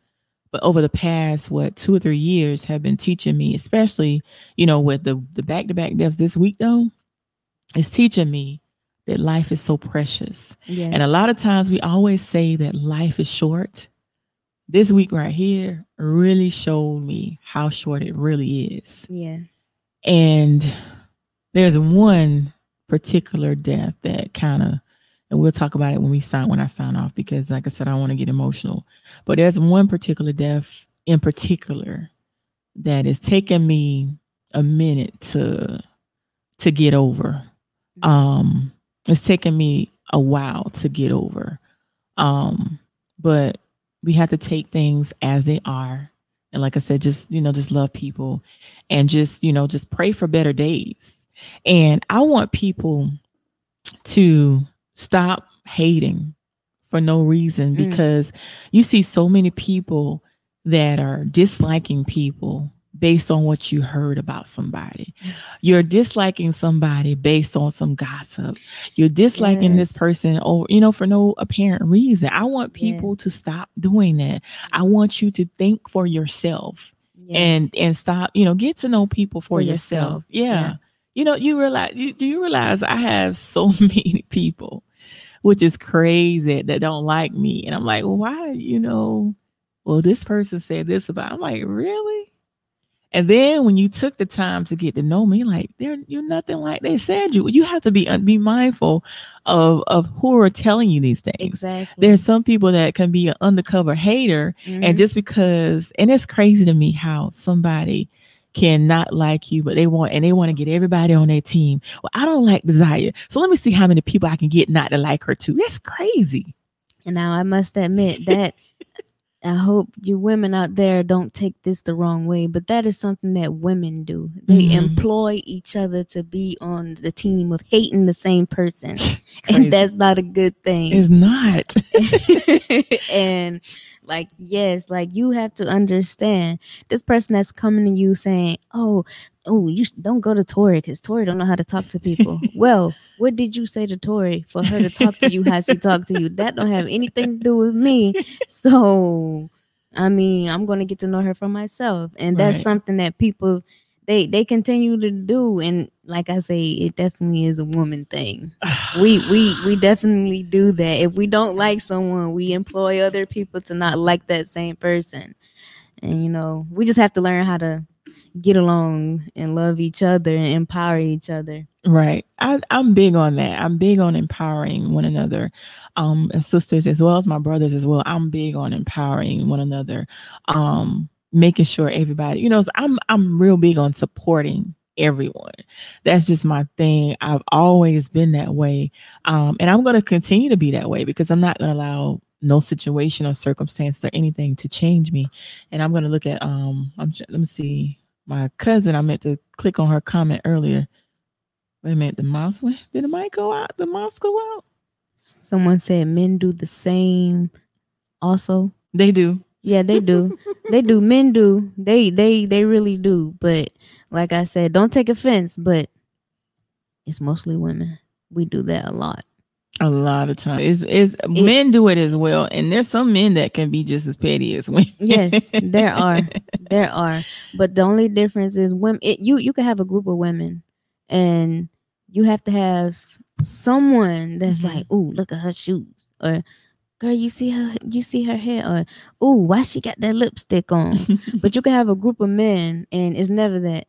but over the past, 2 or 3 years have been teaching me, especially, you know, with the back-to-back deaths this week, though, it's teaching me that life is so precious. Yes. And a lot of times we always say that life is short. This week right here really showed me how short it really is. Yeah. And there's one particular death that kind of, and we'll talk about it when I sign off, because like I said, I don't want to get emotional. But there's one particular death in particular that is taking me a minute to get over. It's taken me a while to get over. But we have to take things as they are. And like I said, just love people and just pray for better days. And I want people to stop hating for no reason, because you see so many people that are disliking people based on what you heard about somebody. You're disliking somebody based on some gossip. You're disliking this person for no apparent reason. I want people to stop doing that. I want you to think for yourself and stop, get to know people for yourself. Yeah. Do you realize I have so many people, which is crazy, that don't like me. And I'm like, well, why, this person said this about, I'm like, really? And then when you took the time to get to know me, like, you're nothing like they said you. You have to be mindful of who are telling you these things. Exactly. There's some people that can be an undercover hater, and just because, and it's crazy to me how somebody cannot like you, but they want to get everybody on their team. Well, I don't like Desire, so let me see how many people I can get not to like her too. That's crazy. And now I must admit that. I hope you women out there don't take this the wrong way, but that is something that women do. They employ each other to be on the team of hating the same person. And that's not a good thing. It's not. And you have to understand this person that's coming to you saying, oh, you don't go to Tori because Tori don't know how to talk to people. Well, what did you say to Tori for her to talk to you how she talked to you? That don't have anything to do with me. So, I mean, I'm going to get to know her for myself. And that's something that people, they continue to do. And like I say, it definitely is a woman thing. We definitely do that. If we don't like someone, we employ other people to not like that same person. And, we just have to learn how to get along and love each other and empower each other. Right. I'm big on that. I'm big on empowering one another, and sisters as well as my brothers as well. I'm big on empowering one another, making sure everybody, I'm real big on supporting everyone. That's just my thing. I've always been that way. And I'm going to continue to be that way because I'm not going to allow no situation or circumstance or anything to change me. And I'm going to look at, let me see. My cousin, I meant to click on her comment earlier. Wait a minute, did the mic go out? The mouse go out? Someone said men do the same also. They do. Yeah, they do. They do. Men do. They really do. But like I said, don't take offense, but it's mostly women. We do that a lot. A lot of times, men do it as well, and there's some men that can be just as petty as women. Yes, there are, but the only difference is women. You can have a group of women, and you have to have someone that's like, "Ooh, look at her shoes," or "Girl, you see her hair," or "Ooh, why she got that lipstick on?" But you can have a group of men, and it's never that.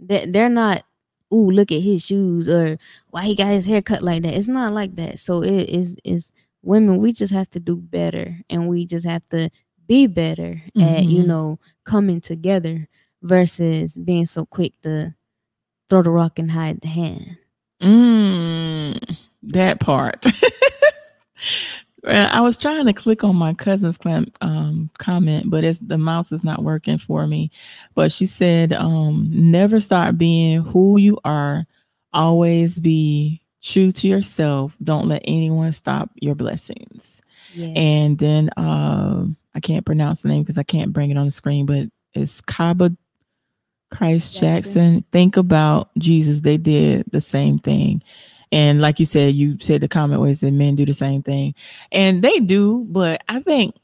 They're not. Ooh, look at his shoes, or why he got his hair cut like that. It's not like that. So it is women. We just have to do better, and we just have to be better at coming together versus being so quick to throw the rock and hide the hand. That part. I was trying to click on my cousin's comment, but the mouse is not working for me. But she said, never start being who you are. Always be true to yourself. Don't let anyone stop your blessings. Yes. And then I can't pronounce the name because I can't bring it on the screen, but it's Kaba Christ Jackson. Think about Jesus. They did the same thing. And like you said the comment was that men do the same thing, and they do, but I think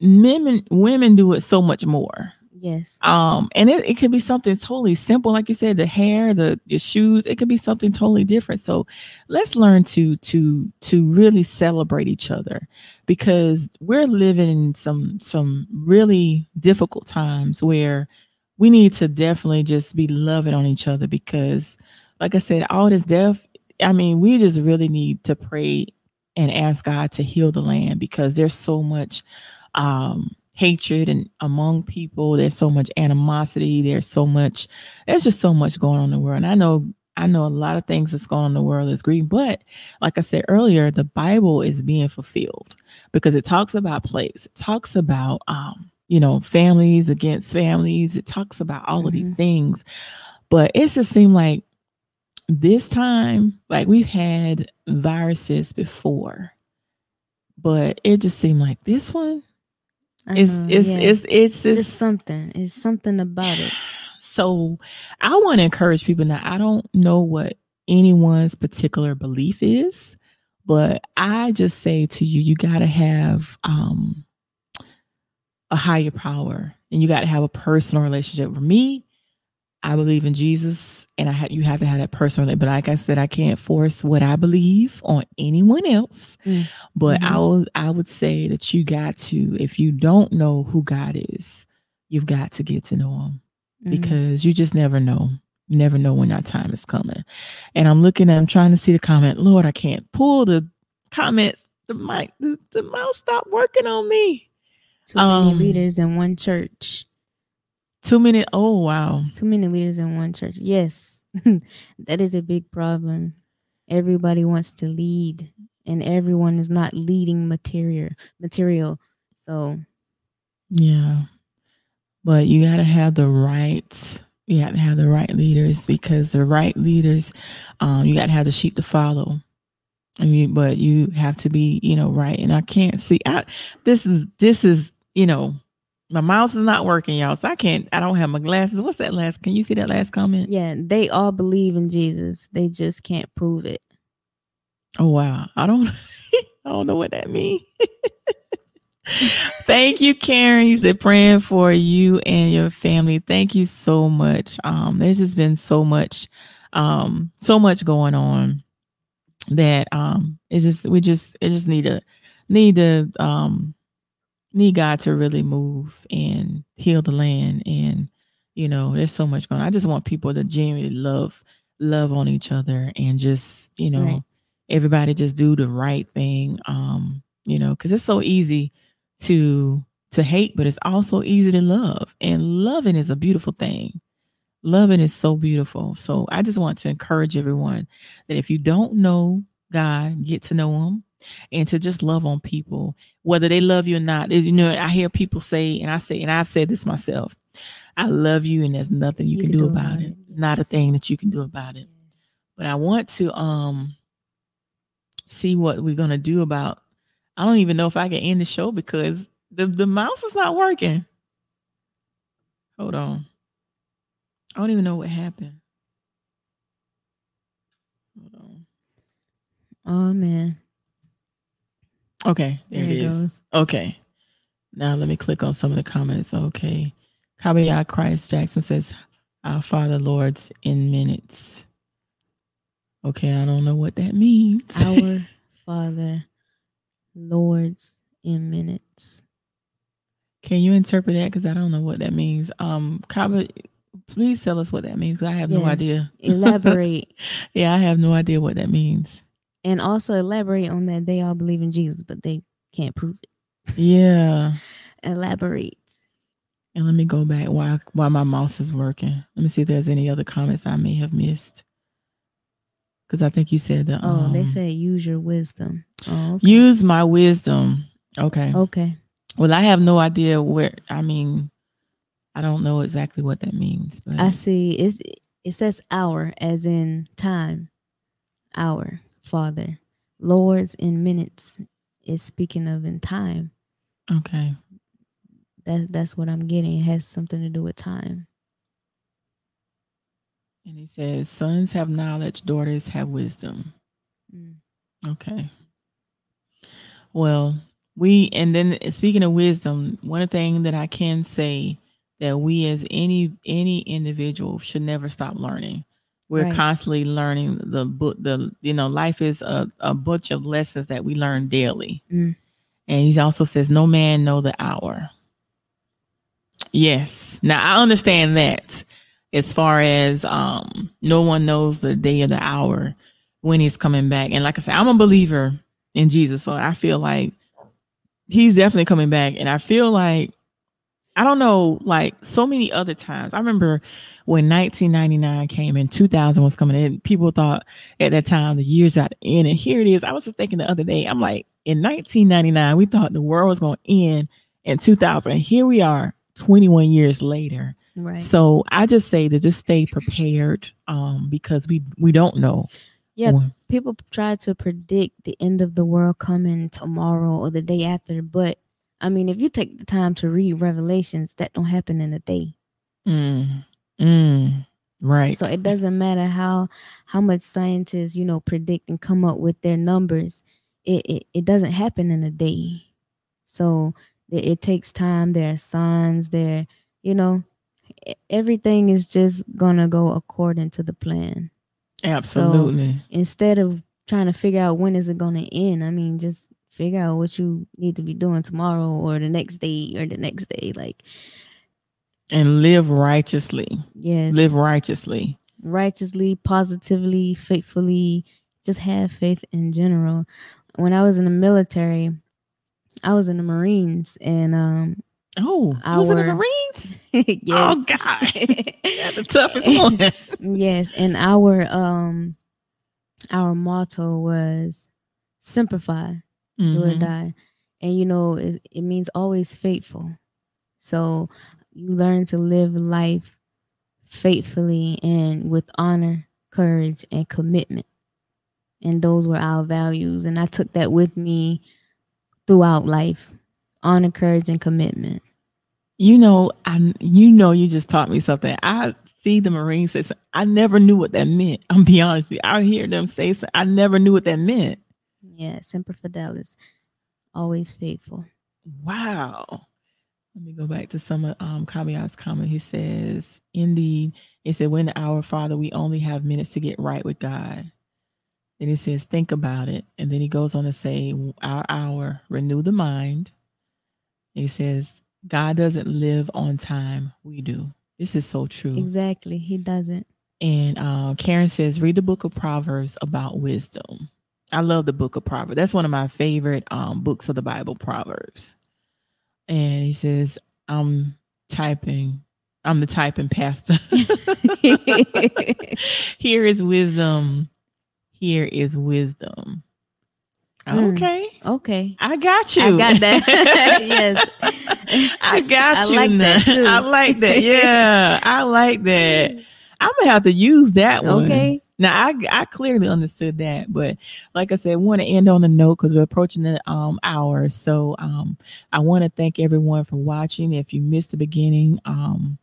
women do it so much more. Yes. And it could be something totally simple, like you said, the hair, your shoes. It could be something totally different. So let's learn to really celebrate each other, because we're living in some really difficult times where we need to definitely just be loving on each other, because, like I said, all this death. I mean, we just really need to pray and ask God to heal the land, because there's so much hatred and among people. There's so much animosity. There's just so much going on in the world. And I know a lot of things that's going on in the world is greed, but like I said earlier, the Bible is being fulfilled because it talks about plagues. It talks about, families against families. It talks about all of these things, but it just seemed like this time, like we've had viruses before, but it just seemed like this one it's something. It's something about it. So I want to encourage people. Now, I don't know what anyone's particular belief is, but I just say to you, you got to have a higher power, and you got to have a personal relationship. For me, I believe in Jesus, and you have to have that personal. But like I said, I can't force what I believe on anyone else. But I would say that you got to, if you don't know who God is, you've got to get to know him. Because you just never know. You never know when that time is coming. And I'm trying to see the comment. Lord, I can't pull the comments. The mouse stopped working on me. Too many leaders in one church. Too many leaders in one church. Yes, that is a big problem. Everybody wants to lead, and everyone is not leading material. So, yeah. But you got to have the right. You got to have the right leaders, because the right leaders, you got to have the sheep to follow. But you have to be, right. And I can't see. This is, my mouse is not working, y'all. So I don't have my glasses. What's that last? Can you see that last comment? Yeah, they all believe in Jesus. They just can't prove it. Oh wow, I don't know what that means. Thank you, Karen. You said praying for you and your family. Thank you so much. There's just been so much going on that we just need God to really move and heal the land. And there's so much going on. I just want people to genuinely love on each other, and just everybody just do the right thing. Because it's so easy to hate, but it's also easy to love, and loving is a beautiful thing. Loving is so beautiful. So I just want to encourage everyone that if you don't know God, get to know him, and to just love on people, whether they love you or not. I hear people say, and I've said this myself, I love you, and there's nothing you can do about it. Yes. Not a thing that you can do about it. Yes. But I want to see what we're going to do about. I don't even know if I can end the show because the mouse is not working. Hold on. I don't even know what happened. Hold on. Oh, man. Okay. There it is. Okay. Now let me click on some of the comments. Okay. Kabiya Christ Jackson says, our Father Lord's in minutes. Okay. I don't know what that means. Our Father Lords in minutes. Can you interpret that? Because I don't know what that means. Kaba, please tell us what that means, because I have no idea. Elaborate. I have no idea what that means. And also elaborate on that they all believe in Jesus, but they can't prove it. Yeah. Elaborate. And let me go back while my mouse is working. Let me see if there's any other comments I may have missed. Because I think you said that. Oh, they said use your wisdom. Oh, okay. Use my wisdom. Okay. Okay. Well, I have no idea where. I mean, I don't know exactly what that means. But I see. It says hour, as in time. Our Father, Lords in minutes is speaking of in time. Okay. That's what I'm getting. It has something to do with time. And he says, sons have knowledge, daughters have wisdom. Okay. Well, and then speaking of wisdom, one thing that I can say that we as any individual should never stop learning. We're constantly learning the book. Life is a bunch of lessons that we learn daily. And he also says, no man know the hour. Yes. Now I understand that. As far as no one knows the day or the hour when he's coming back. And like I said, I'm a believer in Jesus. So I feel like he's definitely coming back. And I feel like I don't know, like so many other times. I remember when 1999 came and 2000 was coming in, people thought at that time the year's out to end, and here it is. I was just thinking the other day, I'm like, in 1999, we thought the world was going to end in 2000. Here we are 21 years later. Right. So I just say to just stay prepared, because we don't know. Yeah, people try to predict the end of the world coming tomorrow or the day after, but I mean, if you take the time to read Revelations, that don't happen in a day. Right. So it doesn't matter how much scientists, you know, predict and come up with their numbers. It doesn't happen in a day. So it takes time. There are signs there, you know, everything is just going to go according to the plan. Absolutely. So instead of trying to figure out when is it going to end, I mean, just figure out what you need to be doing tomorrow or the next day like, and live righteously. Yes. Live righteously. Righteously, positively, faithfully, just have faith in general. When I was in the military, I was in the Marines, and I was in the Marines? Yes. Oh God. That's the toughest one. Yes, and our motto was Semper Fi. Mm-hmm. Do or die. And you know, it means always faithful. So you learn to live life faithfully and with honor, courage, and commitment. And those were our values. And I took that with me throughout life. Honor, courage, and commitment. You know, you just taught me something. I see the Marines say, I never knew what that meant. I'm being honest with you. I hear them say, I never knew what that meant. Yeah, Semper Fidelis, always faithful. Wow. Let me go back to some of Kabiya's comment. He says, indeed, it said, when our Father, we only have minutes to get right with God. And he says, think about it. And then he goes on to say, our hour, renew the mind. And he says, God doesn't live on time. We do. This is so true. Exactly. He doesn't. And Karen says, read the book of Proverbs about wisdom. I love the book of Proverbs. That's one of my favorite books of the Bible, Proverbs. And he says, I'm the typing pastor. Here is wisdom. Here is wisdom. Okay. Okay. I got you. I got that. Yes. I got you. I like that too. I like that. Yeah. I like that. I'm going to have to use that one. Okay. Now, I clearly understood that, but like I said, want to end on a note because we're approaching the hour. So I want to thank everyone for watching. If you missed the beginning,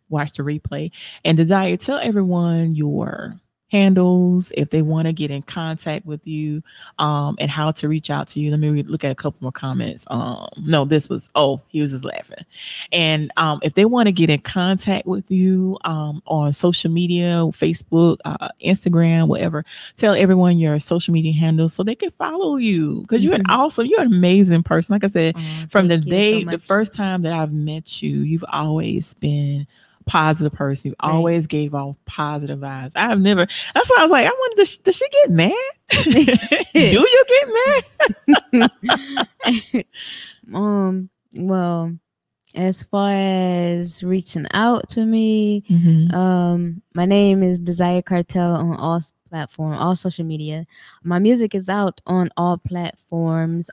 watch the replay. And Desire, tell everyone your handles if they want to get in contact with you and how to reach out to you. Let me look at a couple more comments. He was just laughing. And if they want to get in contact with you on social media, Facebook, Instagram, whatever, tell everyone your social media handles so they can follow you, because you're an awesome, you're an amazing person. Like I said, from the day, the first time that I've met you, you've always been positive person. You always gave off positive vibes. That's why I was like, I wonder, does she get mad? Do you get mad? Well, as far as reaching out to me, my name is Desire Cartel on all platforms, all social media. My music is out on all platforms.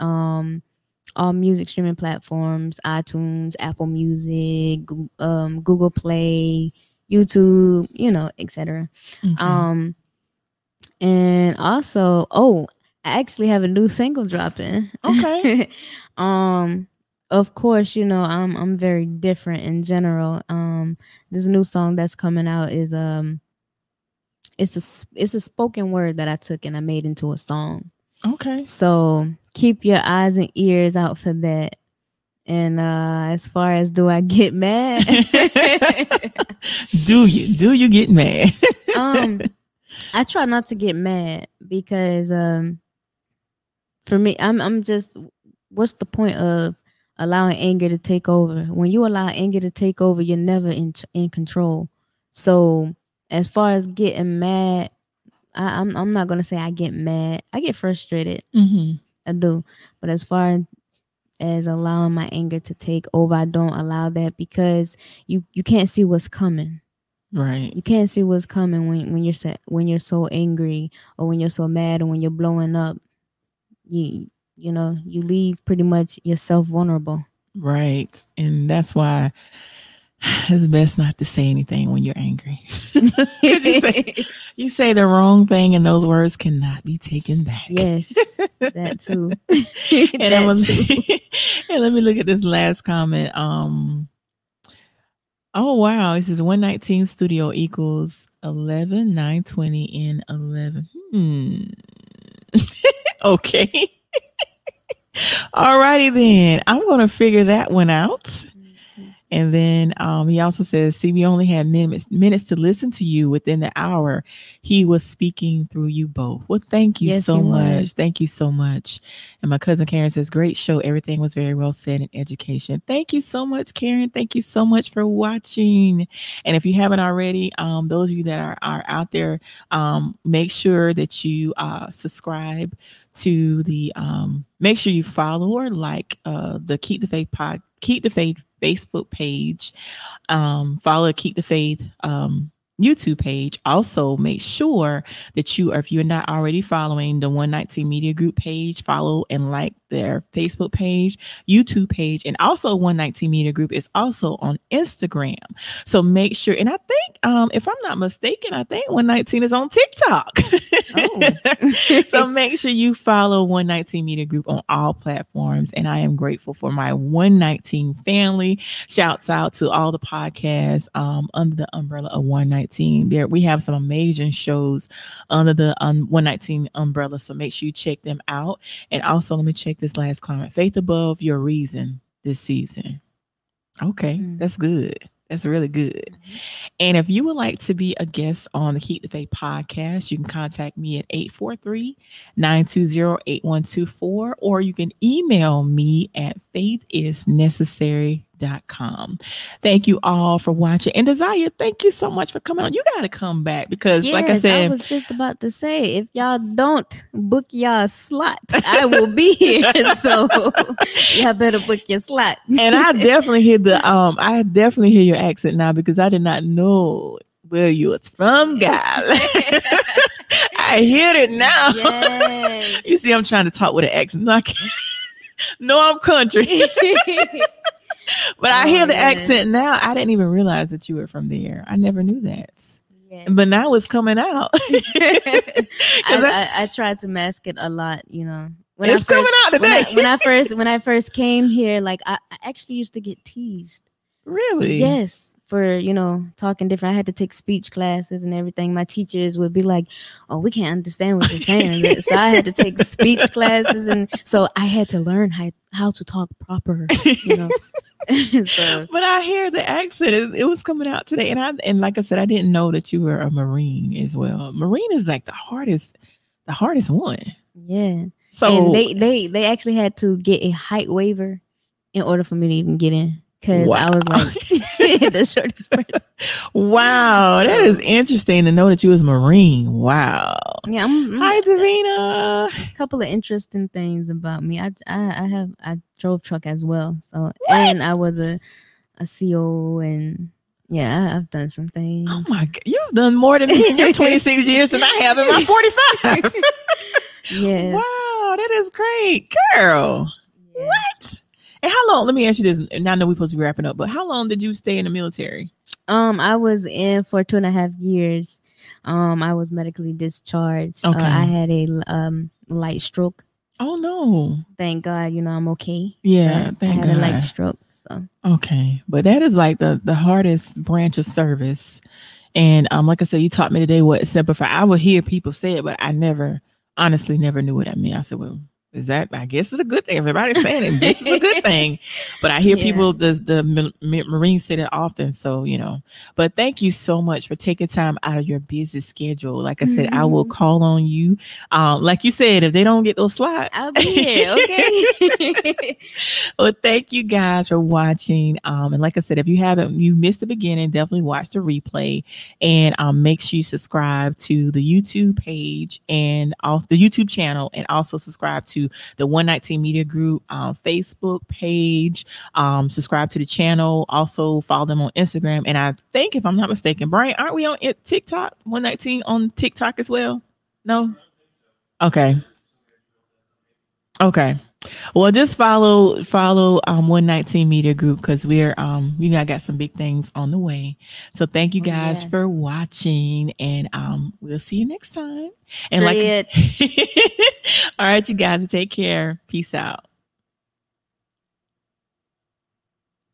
All music streaming platforms, iTunes, Apple Music, Google Play, YouTube, you know, etc. Okay. And also, I actually have a new single dropping. Okay. Of course, you know, I'm very different in general. This new song that's coming out is it's a spoken word that I took and I made into a song. Okay. So keep your eyes and ears out for that. And as far as do I get mad? Do you get mad? I try not to get mad because for me, I'm just, what's the point of allowing anger to take over? When you allow anger to take over, you're never in control. So as far as getting mad, I'm not gonna say I get mad. I get frustrated. I do. But as far as as allowing my anger to take over. I don't allow that, because you can't see what's coming. Right. You can't see what's coming when you're so angry, or when you're so mad, or when you're blowing up. You know, you leave pretty much yourself vulnerable. Right. And that's why it's best not to say anything when you're angry. you say the wrong thing, and those words cannot be taken back. Yes, that too. And let me look at this last comment. Oh, wow. This is 119 studio equals 11, 920, and 11. Okay. All righty then. I'm going to figure that one out. And then he also says, see, we only had minutes to listen to you. Within the hour, he was speaking through you both. Well, thank you so much. Thank you so much. And my cousin Karen says, great show. Everything was very well said in education. Thank you so much, Karen. Thank you so much for watching. And if you haven't already, those of you that are out there, make sure that you subscribe to the, make sure you follow or like the Keep the Faith podcast. Keep the Faith Facebook page, follow Keep the Faith YouTube page. Also, make sure that you, or if you're not already following the 119 Media Group page, follow and like their Facebook page, YouTube page, and also 119 Media Group is also on Instagram. So make sure, and I think, if I'm not mistaken, I think 119 is on TikTok. Oh. So make sure you follow 119 Media Group on all platforms. And I am grateful for my 119 family. Shouts out to all the podcasts under the umbrella of 119. There we have some amazing shows under the 119 umbrella. So make sure you check them out. And also, let me check this last comment. Faith above your reason this season. Okay, that's good. That's really good. And if you would like to be a guest on the Keep the Faith podcast, you can contact me at 843-920-8124, or you can email me at faithisnecessary.com. Thank you all for watching. And Desire, thank you so much for coming on. You got to come back, because like I said, I was just about to say, if y'all don't book y'all slot, I will be here. So y'all better book your slot. And I definitely hear your accent now, because I did not know where you was from, guys. I hear it now. Yes. You see, I'm trying to talk with an accent. No, I'm country. But I hear the accent now. I didn't even realize that you were from there. I never knew that. Yes. But now it's coming out. I tried to mask it a lot, you know. Coming out today. When I first came here, like I actually used to get teased. Really? Yes. For, you know, talking different. I had to take speech classes and everything. My teachers would be like, oh, we can't understand what you're saying. So I had to take speech classes. And so I had to learn how to talk proper, you know. So. But I hear the accent. It was coming out today. And like I said, I didn't know that you were a Marine as well. Marine is like the hardest one. Yeah. So and they actually had to get a height waiver in order for me to even get in. Because I was like the shortest person. Wow, so, that is interesting to know that you was Marine. Wow. Yeah. Hi, Davina. A couple of interesting things about me. I drove truck as well. So and I was a CO, and yeah, I've done some things. Oh my God, you've done more than me in your 26 years than I have in my 45. Yes. Wow, that is great, girl. Yes. What? And how long, let me ask you this, and I know we're supposed to be wrapping up, but how long did you stay in the military? I was in for 2.5 years. I was medically discharged. Okay. I had a light stroke. Oh, no. Thank God, you know, I'm okay. Yeah, thank God. I had a light stroke. So. Okay, but that is like the hardest branch of service. And like I said, you taught me today what Semper Fi. I would hear people say it, but I honestly never knew what that meant. I said, well, is that, I guess it's a good thing. Everybody's saying it. This is a good thing. But I hear people, the Marines say that often. So, you know, but thank you so much for taking time out of your busy schedule. Like I said, I will call on you. Like you said, if they don't get those slots, I'll be here. Okay. Well, thank you guys for watching. And like I said, if you missed the beginning, definitely watch the replay, and make sure you subscribe to the YouTube page and also the YouTube channel, and also subscribe to to the 119 Media Group Facebook page, subscribe to the channel, also follow them on Instagram. And I think, if I'm not mistaken, Brian, aren't we on TikTok? 119 on TikTok as well? No? Okay. Well, just follow 119 Media Group, because we're I got some big things on the way. So thank you guys for watching, and we'll see you next time. And all right, you guys, take care. Peace out.